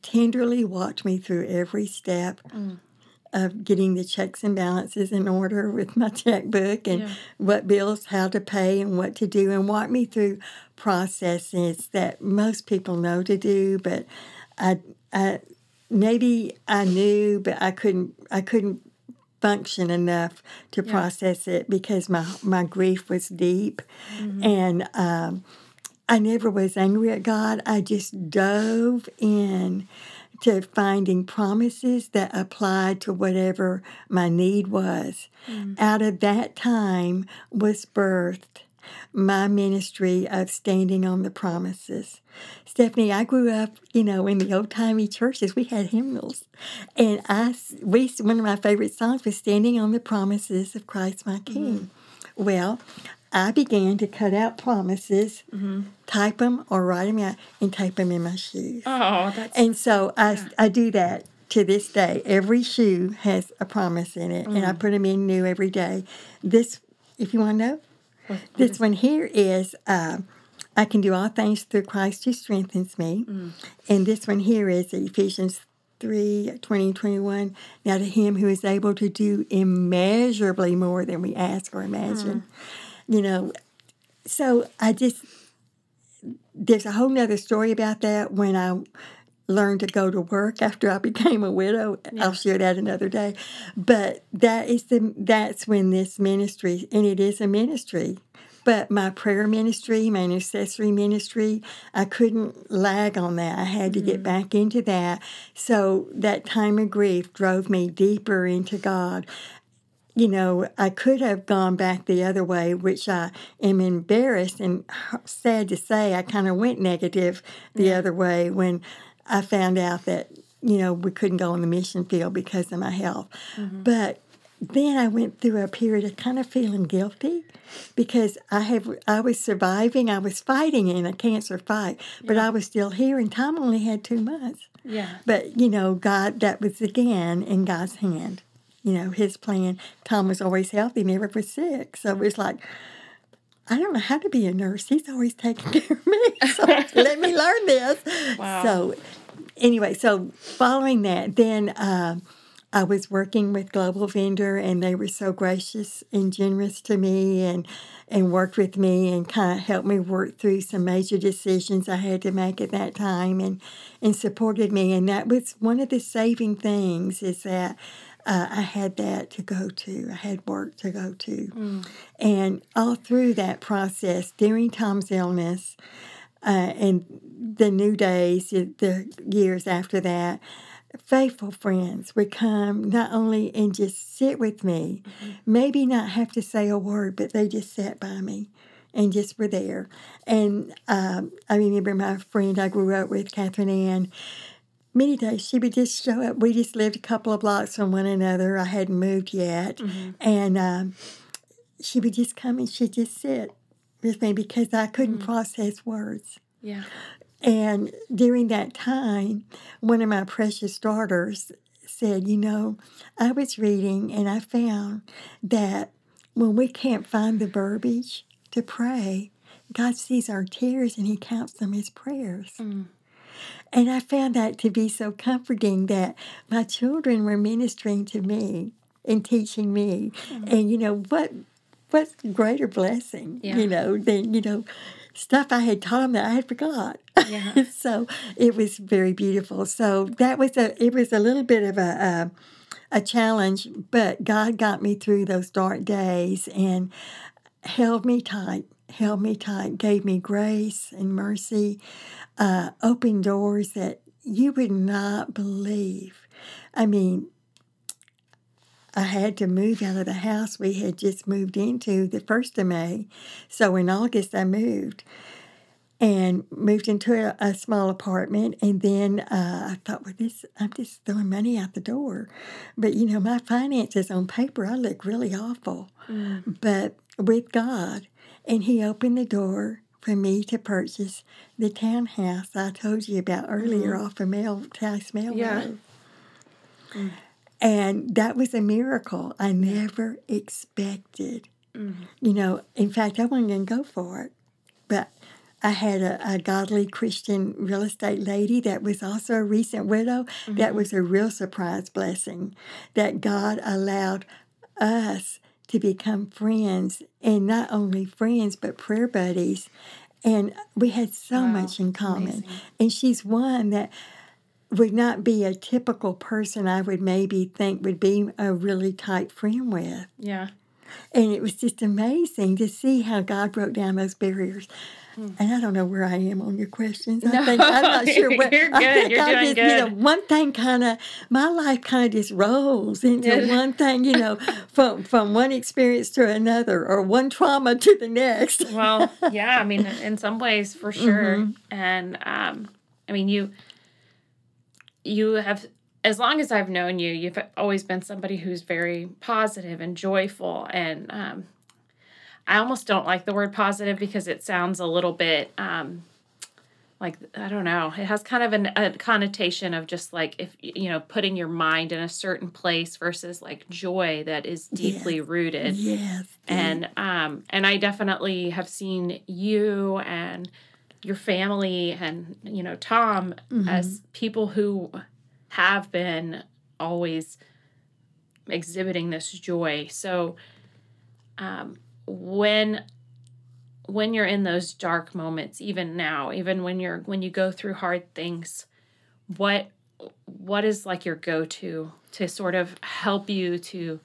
tenderly walked me through every step mm. of getting the checks and balances in order with my checkbook and yeah. what bills, how to pay, and what to do, and walked me through processes that most people know to do, but I, I maybe I knew, but I couldn't, I couldn't function enough to yeah. process it because my my grief was deep, mm-hmm. and. Um, I never was angry at God. I just dove in to finding promises that applied to whatever my need was. Mm. Out of that time was birthed my ministry of Standing on the Promises. Stephanie, I grew up, you know, in the old-timey churches. We had hymnals. And I, we, one of my favorite songs was Standing on the Promises of Christ My King. Mm. Well, I began to cut out promises, mm-hmm. type them or write them out, and tape them in my shoes. Oh, that's... And so I, yeah. I do that to this day. Every shoe has a promise in it, mm. and I put them in new every day. This, if you want to know, what, what this is... one here is, uh, I can do all things through Christ who strengthens me. Mm. And this one here is Ephesians three, twenty and twenty-one, now to him who is able to do immeasurably more than we ask or imagine. Mm. You know, so I just, there's a whole nother story about that when I learned to go to work after I became a widow. Yeah. I'll share that another day. But that is the that's when this ministry, and it is a ministry, but my prayer ministry, my intercessory ministry, I couldn't lag on that. I had to mm-hmm. get back into that. So that time of grief drove me deeper into God. You know, I could have gone back the other way, which I am embarrassed and sad to say I kind of went negative the yeah. other way when I found out that, you know, we couldn't go on the mission field because of my health. Mm-hmm. But then I went through a period of kind of feeling guilty because I have I was surviving. I was fighting in a cancer fight, but yeah. I was still here, and Tom only had two months. Yeah. But, you know, God, that was again in God's hand. You know, his plan. Tom was always healthy, never was sick. So it was like, I don't know how to be a nurse. He's always taking care of me. So let me learn this. Wow. So anyway, so following that, then uh, I was working with Global Vendor, and they were so gracious and generous to me and, and worked with me and kind of helped me work through some major decisions I had to make at that time and, and supported me. And that was one of the saving things is that Uh, I had that to go to. I had work to go to. Mm. And all through that process, during Tom's illness uh, and the new days, the years after that, faithful friends would come not only and just sit with me, mm-hmm. maybe not have to say a word, but they just sat by me and just were there. And um, I remember my friend I grew up with, Catherine Ann. Many days she would just show up. We just lived a couple of blocks from one another. I hadn't moved yet. Mm-hmm. And um, she would just come and she'd just sit with me because I couldn't mm-hmm. process words. Yeah. And during that time, one of my precious daughters said, you know, I was reading and I found that when we can't find the verbiage to pray, God sees our tears and He counts them as prayers. Mm. And I found that to be so comforting that my children were ministering to me and teaching me. Mm. And, you know, what what greater blessing, yeah. you know, than, you know, stuff I had taught them that I had forgot. Yeah. So it was very beautiful. So that was a, it was a little bit of a, a, a challenge, but God got me through those dark days and held me tight. held me tight, gave me grace and mercy, uh, opened doors that you would not believe. I mean, I had to move out of the house we had just moved into the first of May. So in August, I moved and moved into a, a small apartment. And then uh, I thought, well, this, I'm just throwing money out the door. But, you know, my finances on paper, I look really awful. Mm. But with God, and He opened the door for me to purchase the townhouse I told you about earlier mm-hmm. off of Mel, Tice Mel yeah. Road. Mm. And that was a miracle I never expected. Mm-hmm. You know, in fact, I wasn't going to go for it. But I had a, a godly Christian real estate lady that was also a recent widow. Mm-hmm. That was a real surprise blessing that God allowed us to become friends, and not only friends, but prayer buddies. And we had so wow, much in common. Amazing. And she's one that would not be a typical person I would maybe think would be a really tight friend with. Yeah. And it was just amazing to see how God broke down those barriers. Hmm. And I don't know where I am on your questions. I no, think, I'm not sure what. You're good. I think you're I doing just, good. You know, one thing kind of, my life kind of just rolls into one thing, you know, from from one experience to another or one trauma to the next. Well, yeah, I mean, in some ways, for sure. Mm-hmm. And, um, I mean, you you have... As long as I've known you, you've always been somebody who's very positive and joyful. And um, I almost don't like the word positive because it sounds a little bit um, like, I don't know. It has kind of an, a connotation of just like, if you know, putting your mind in a certain place versus like joy that is deeply yes. rooted. Yes. And, um, and I definitely have seen you and your family and, you know, Tom mm-hmm. as people who have been always exhibiting this joy. So um, when when you're in those dark moments, even now, even when you're when you go through hard things, what what is like your go-to to sort of help you to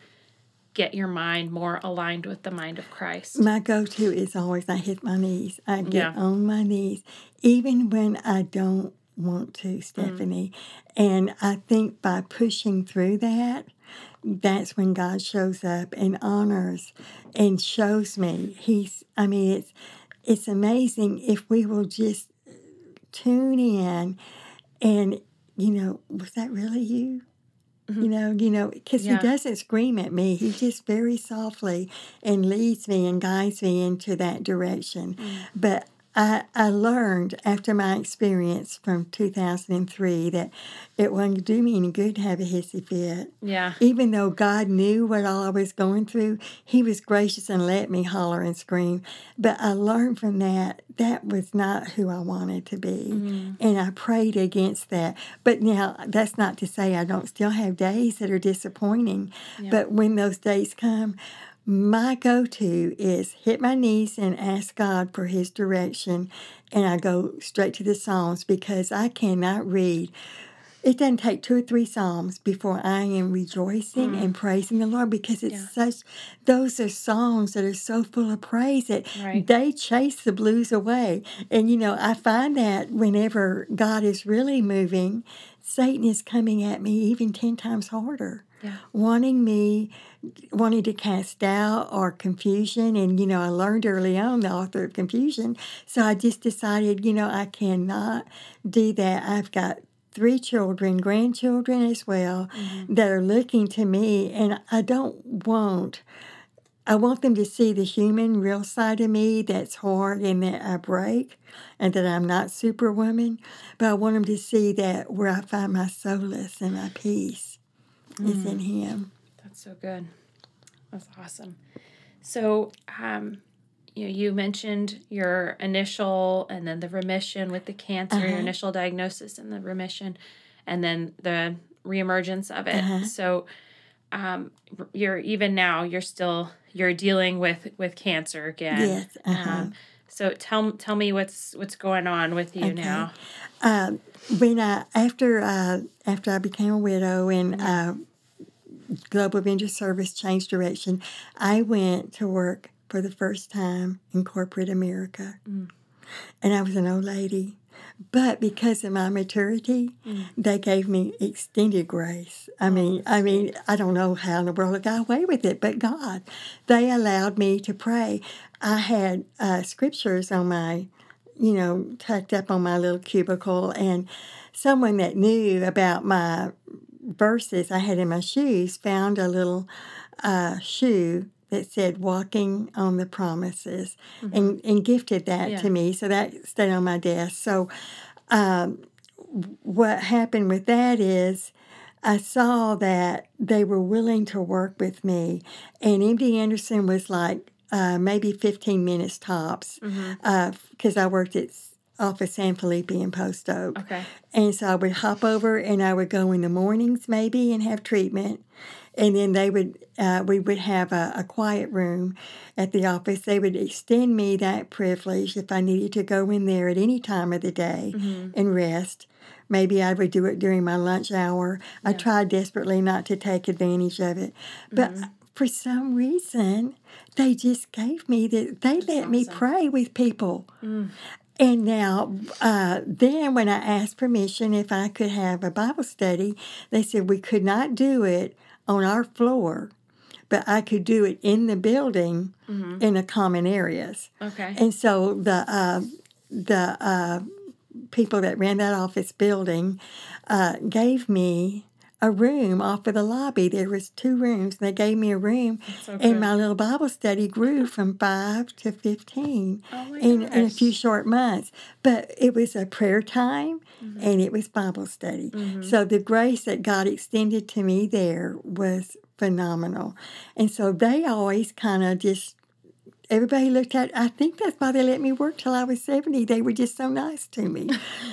get your mind more aligned with the mind of Christ? My go-to is always I hit my knees. I get yeah. on my knees, even when I don't want to, Stephanie. Mm. And I think by pushing through that, that's when God shows up and honors and shows me. He's, I mean, it's, it's amazing if we will just tune in and, you know, was that really you? Mm-hmm. You know, you know, because yeah. He doesn't scream at me. He just very softly and leads me and guides me into that direction. Mm. But I, I learned after my experience from two thousand three that it wouldn't do me any good to have a hissy fit. Yeah. Even though God knew what all I was going through, He was gracious and let me holler and scream. But I learned from that, that was not who I wanted to be. Mm. And I prayed against that. But now, that's not to say I don't still have days that are disappointing. Yeah. But when those days come, my go-to is hit my knees and ask God for His direction, and I go straight to the Psalms because I cannot read It doesn't take two or three psalms before I am rejoicing mm. and praising the Lord, because it's yeah. such, those are songs that are so full of praise that right. they chase the blues away. And, you know, I find that whenever God is really moving, Satan is coming at me even ten times harder, yeah. wanting me, wanting to cast doubt or confusion. And, you know, I learned early on the author of confusion. So I just decided, you know, I cannot do that. I've got three children, grandchildren as well, mm-hmm. that are looking to me, and I don't want, I want them to see the human, real side of me that's hard and that I break and that I'm not superwoman, but I want them to see that where I find my solace and my peace mm-hmm. is in Him. That's so good. That's awesome. So, um, you know, you mentioned your initial and then the remission with the cancer, uh-huh. your initial diagnosis and the remission, and then the reemergence of it. Uh-huh. So um, you're even now you're still you're dealing with, with cancer again. Yes. Uh-huh. Um, so tell tell me what's what's going on with you okay. now. Um, when I after uh, after I became a widow and. Uh, Global Vendor Service changed direction, I went to work for the first time in corporate America. Mm. And I was an old lady. But because of my maturity, mm. they gave me extended grace. I mean, I mean, I don't know how in the world I got away with it, but God. They allowed me to pray. I had uh, scriptures on my, you know, tucked up on my little cubicle, and someone that knew about my verses I had in my shoes found a little uh, shoe that said walking on the promises mm-hmm. and, and gifted that yeah. to me. So that stayed on my desk. So um, what happened with that is I saw that they were willing to work with me. And M D Anderson was like uh, maybe fifteen minutes tops because mm-hmm. uh, I worked at off of San Felipe and Post Oak. Okay. And so I would hop over and I would go in the mornings maybe and have treatment. And then they would, uh, we would have a, a quiet room at the office. They would extend me that privilege if I needed to go in there at any time of the day mm-hmm. and rest. Maybe I would do it during my lunch hour. Yeah. I tried desperately not to take advantage of it. But mm-hmm. for some reason, they just gave me, the, they That's let awesome. me pray with people. Mm. And now, uh, then when I asked permission if I could have a Bible study, they said we could not do it on our floor, but I could do it in the building mm-hmm. in the common areas. Okay. And so the uh, the uh, people that ran that office building uh, gave me a room off of the lobby. There was two rooms, and they gave me a room, so and my little Bible study grew from five to fifteen oh in, in a few short months. But it was a prayer time, mm-hmm. and it was Bible study. Mm-hmm. So the grace that God extended to me there was phenomenal. And so they always kind of just, everybody looked at, I think that's why they let me work till I was seventy. They were just so nice to me.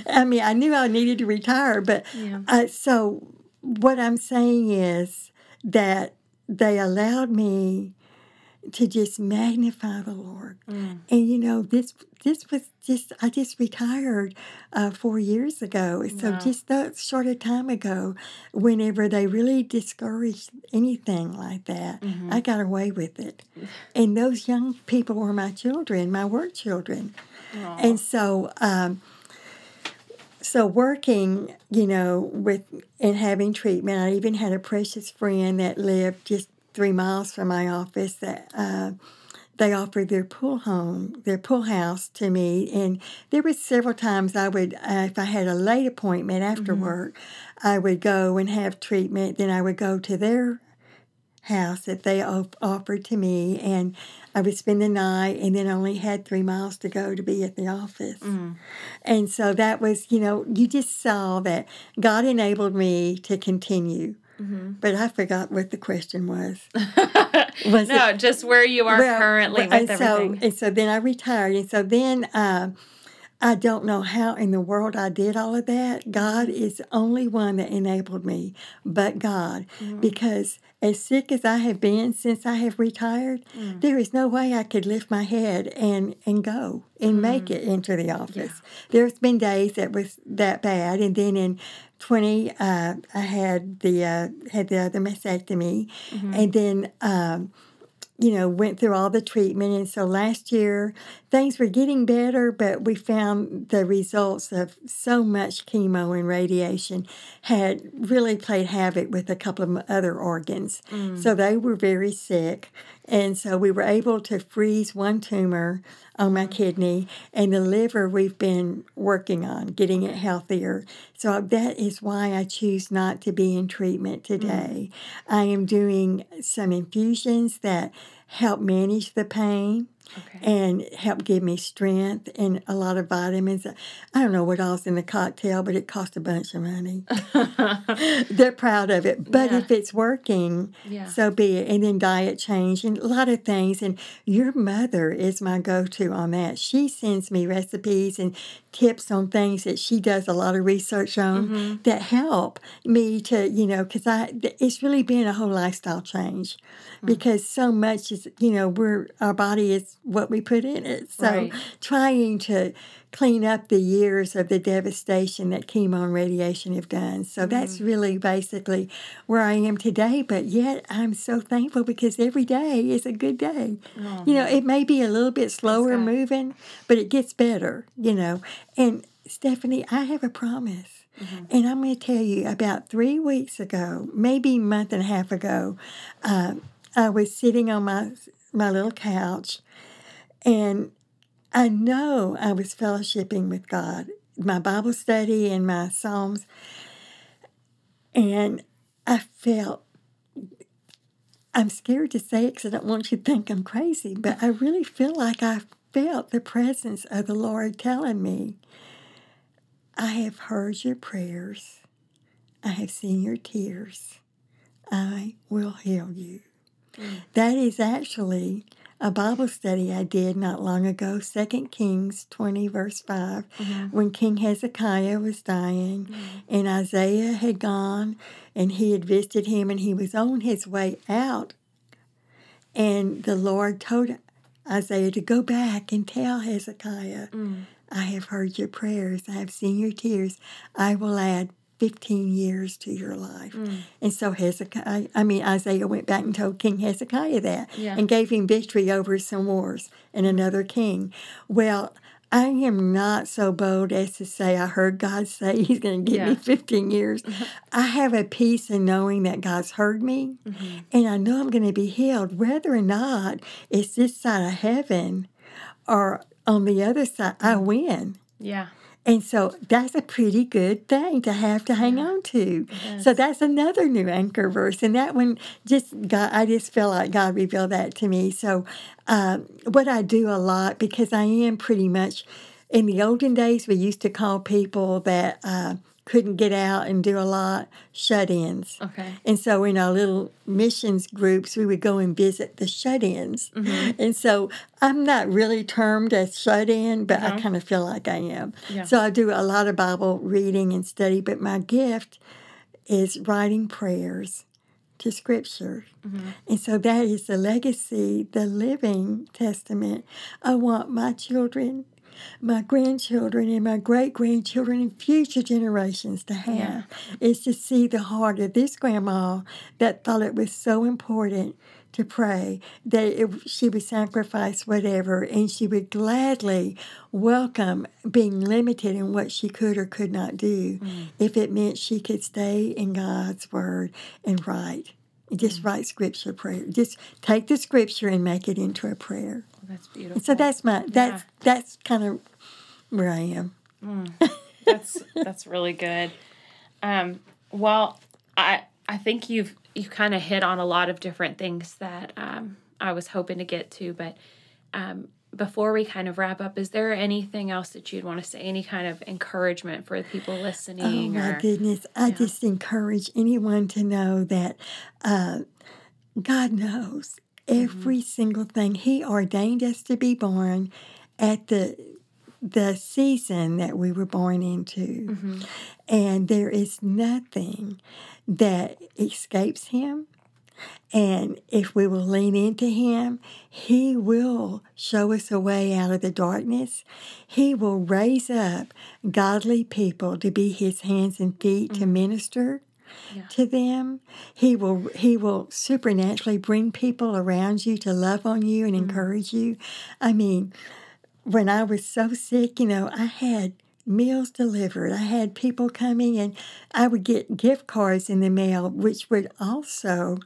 I mean, I knew I needed to retire, but yeah. uh, so... What I'm saying is that they allowed me to just magnify the Lord. Mm. And, you know, this this was just, I just retired uh, four years ago. So wow. just that short a time ago, whenever they really discouraged anything like that, mm-hmm. I got away with it. And those young people were my children, my work children. Aww. And so... Um, So working, you know, with and having treatment, I even had a precious friend that lived just three miles from my office that uh, they offered their pool home, their pool house to me. And there was several times I would, uh, if I had a late appointment after mm-hmm. work, I would go and have treatment. Then I would go to their house that they op- offered to me, and I would spend the night, and then only had three miles to go to be at the office. Mm. And so that was, you know, you just saw that God enabled me to continue. Mm-hmm. But I forgot what the question was. was no, it, just where you are well, currently well, with and everything. So, and so then I retired, and so then uh, I don't know how in the world I did all of that. God is the only one that enabled me, but God. Mm. Because as sick as I have been since I have retired, mm. there is no way I could lift my head and, and go and mm. make it into the office. Yeah. There's been days that was that bad, and then in twenty, uh, I had the uh, had the other mastectomy, mm-hmm. and then. Um, you know, went through all the treatment. And so last year, things were getting better, but we found the results of so much chemo and radiation had really played havoc with a couple of other organs. Mm. So they were very sick. And so we were able to freeze one tumor on my kidney, and the liver we've been working on, getting it healthier. So that is why I choose not to be in treatment today. Mm-hmm. I am doing some infusions that help manage the pain. Okay. And help give me strength and a lot of vitamins. I don't know what all's in the cocktail, but it cost a bunch of money. They're proud of it. But yeah. if it's working, yeah. so be it. And then diet change and a lot of things. And your mother is my go-to on that. She sends me recipes and tips on things that she does a lot of research on mm-hmm. that help me to, you know, because I it's really been a whole lifestyle change mm-hmm. because so much is, you know, we're our body is what we put in it. So right. trying to clean up the years of the devastation that chemo and radiation have done. So mm-hmm. that's really basically where I am today. But yet I'm so thankful because every day is a good day. Oh, you know, it may be a little bit slower exactly. moving, but it gets better, you know. And Stephanie, I have a promise. Mm-hmm. And I'm going to tell you about three weeks ago, maybe a month and a half ago, uh, I was sitting on my my little couch, and I know I was fellowshipping with God, my Bible study and my Psalms, and I felt, I'm scared to say it because I don't want you to think I'm crazy, but I really feel like I felt the presence of the Lord telling me, I have heard your prayers, I have seen your tears, I will heal you. That is actually a Bible study I did not long ago, Second Kings twenty, verse five, mm-hmm. when King Hezekiah was dying, mm-hmm. and Isaiah had gone, and he had visited him, and he was on his way out, and the Lord told Isaiah to go back and tell Hezekiah, mm-hmm. I have heard your prayers, I have seen your tears, I will add fifteen years to your life. Mm. And so Hezekiah, I mean, Isaiah went back and told King Hezekiah that yeah. and gave him victory over some wars and another king. Well, I am not so bold as to say I heard God say he's going to give yeah. me fifteen years. Mm-hmm. I have a peace in knowing that God's heard me, mm-hmm. and I know I'm going to be healed, whether or not it's this side of heaven or on the other side, I win. Yeah. And so that's a pretty good thing to have to hang on to. Yes. So that's another new anchor verse. And that one, just God, I just feel like God revealed that to me. So um, what I do a lot, because I am pretty much, in the olden days, we used to call people that uh, couldn't get out and do a lot, shut-ins. Okay. And so in our little missions groups, we would go and visit the shut-ins. Mm-hmm. And so I'm not really termed as shut-in, but no. I kind of feel like I am. Yeah. So I do a lot of Bible reading and study, but my gift is writing prayers to Scripture. Mm-hmm. And so that is the legacy, the living testament. I want my children, my grandchildren and my great-grandchildren and future generations to have yeah. is to see the heart of this grandma that thought it was so important to pray, that it, she would sacrifice whatever, and she would gladly welcome being limited in what she could or could not do mm. if it meant she could stay in God's Word and write. Just write scripture prayer. Just take the scripture and make it into a prayer. Well, that's beautiful. So that's my that's yeah. that's kind of where I am. Mm. That's that's really good. Um, well, I I think you've you kind of hit on a lot of different things that um, I was hoping to get to. But um, before we kind of wrap up, is there anything else that you'd want to say? Any kind of encouragement for the people listening? Oh, my or, goodness. I yeah. just encourage anyone to know that uh, God knows every mm-hmm. single thing. He ordained us to be born at the the season that we were born into. Mm-hmm. And there is nothing that escapes him. And if we will lean into him, he will show us a way out of the darkness. He will raise up godly people to be his hands and feet, mm-hmm. to minister yeah. to them. He will he will supernaturally bring people around you to love on you and mm-hmm. encourage you. I mean, when I was so sick, you know, I had meals delivered. I had people coming, and I would get gift cards in the mail, which would also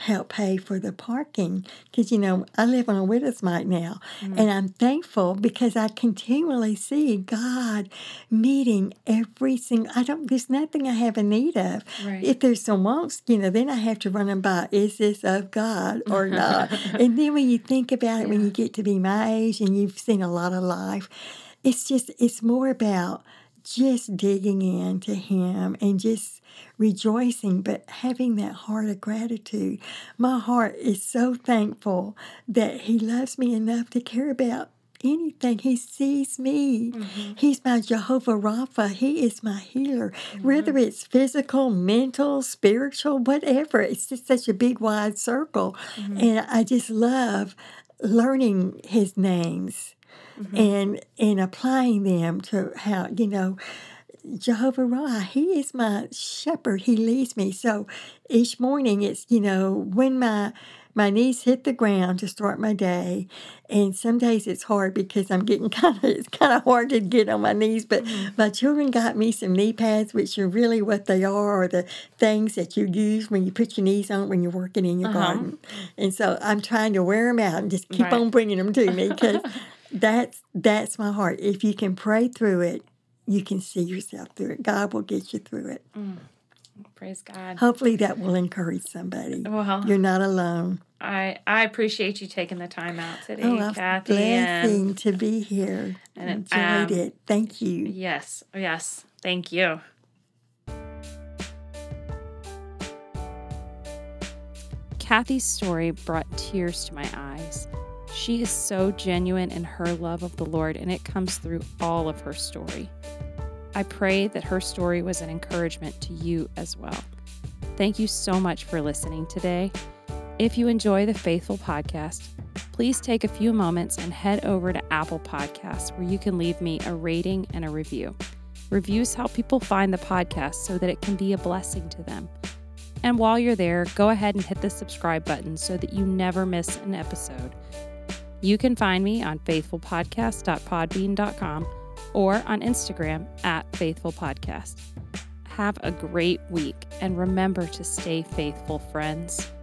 help pay for the parking, because, you know, I live on a widow's mite now, mm-hmm. and I'm thankful because I continually see God meeting every single, I don't, there's nothing I have a need of. Right. If there's some wants, you know, then I have to run them by, is this of God or not? And then when you think about it, yeah. when you get to be my age and you've seen a lot of life, it's just, it's more about just digging into him and just rejoicing, but having that heart of gratitude. My heart is so thankful that he loves me enough to care about anything. He sees me. Mm-hmm. He's my Jehovah Rapha. He is my healer. Mm-hmm. Whether it's physical, mental, spiritual, whatever, it's just such a big, wide circle. Mm-hmm. And I just love learning his names. Mm-hmm. And and applying them to how, you know, Jehovah Ra, he is my shepherd. He leads me. So each morning it's, you know, when my my knees hit the ground to start my day. And some days it's hard because I'm getting kind of, it's kind of hard to get on my knees. But mm-hmm. my children got me some knee pads, which are really what they are, or the things that you use when you put your knees on when you're working in your uh-huh. garden. And so I'm trying to wear them out and just keep right. on bringing them to me because... That's that's my heart. If you can pray through it, you can see yourself through it. God will get you through it. Mm. Praise God. Hopefully that will encourage somebody. Well, you're not alone. I, I appreciate you taking the time out today, oh, Kathy. Oh, blessing to be here. And enjoyed um, it. Thank you. Yes, yes. Thank you. Kathy's story brought tears to my eyes. She is so genuine in her love of the Lord, and it comes through all of her story. I pray that her story was an encouragement to you as well. Thank you so much for listening today. If you enjoy the Faithful Podcast, please take a few moments and head over to Apple Podcasts, where you can leave me a rating and a review. Reviews help people find the podcast so that it can be a blessing to them. And while you're there, go ahead and hit the subscribe button so that you never miss an episode. You can find me on faithful podcast dot podbean dot com or on Instagram at faithfulpodcast. Have a great week, and remember to stay faithful, friends.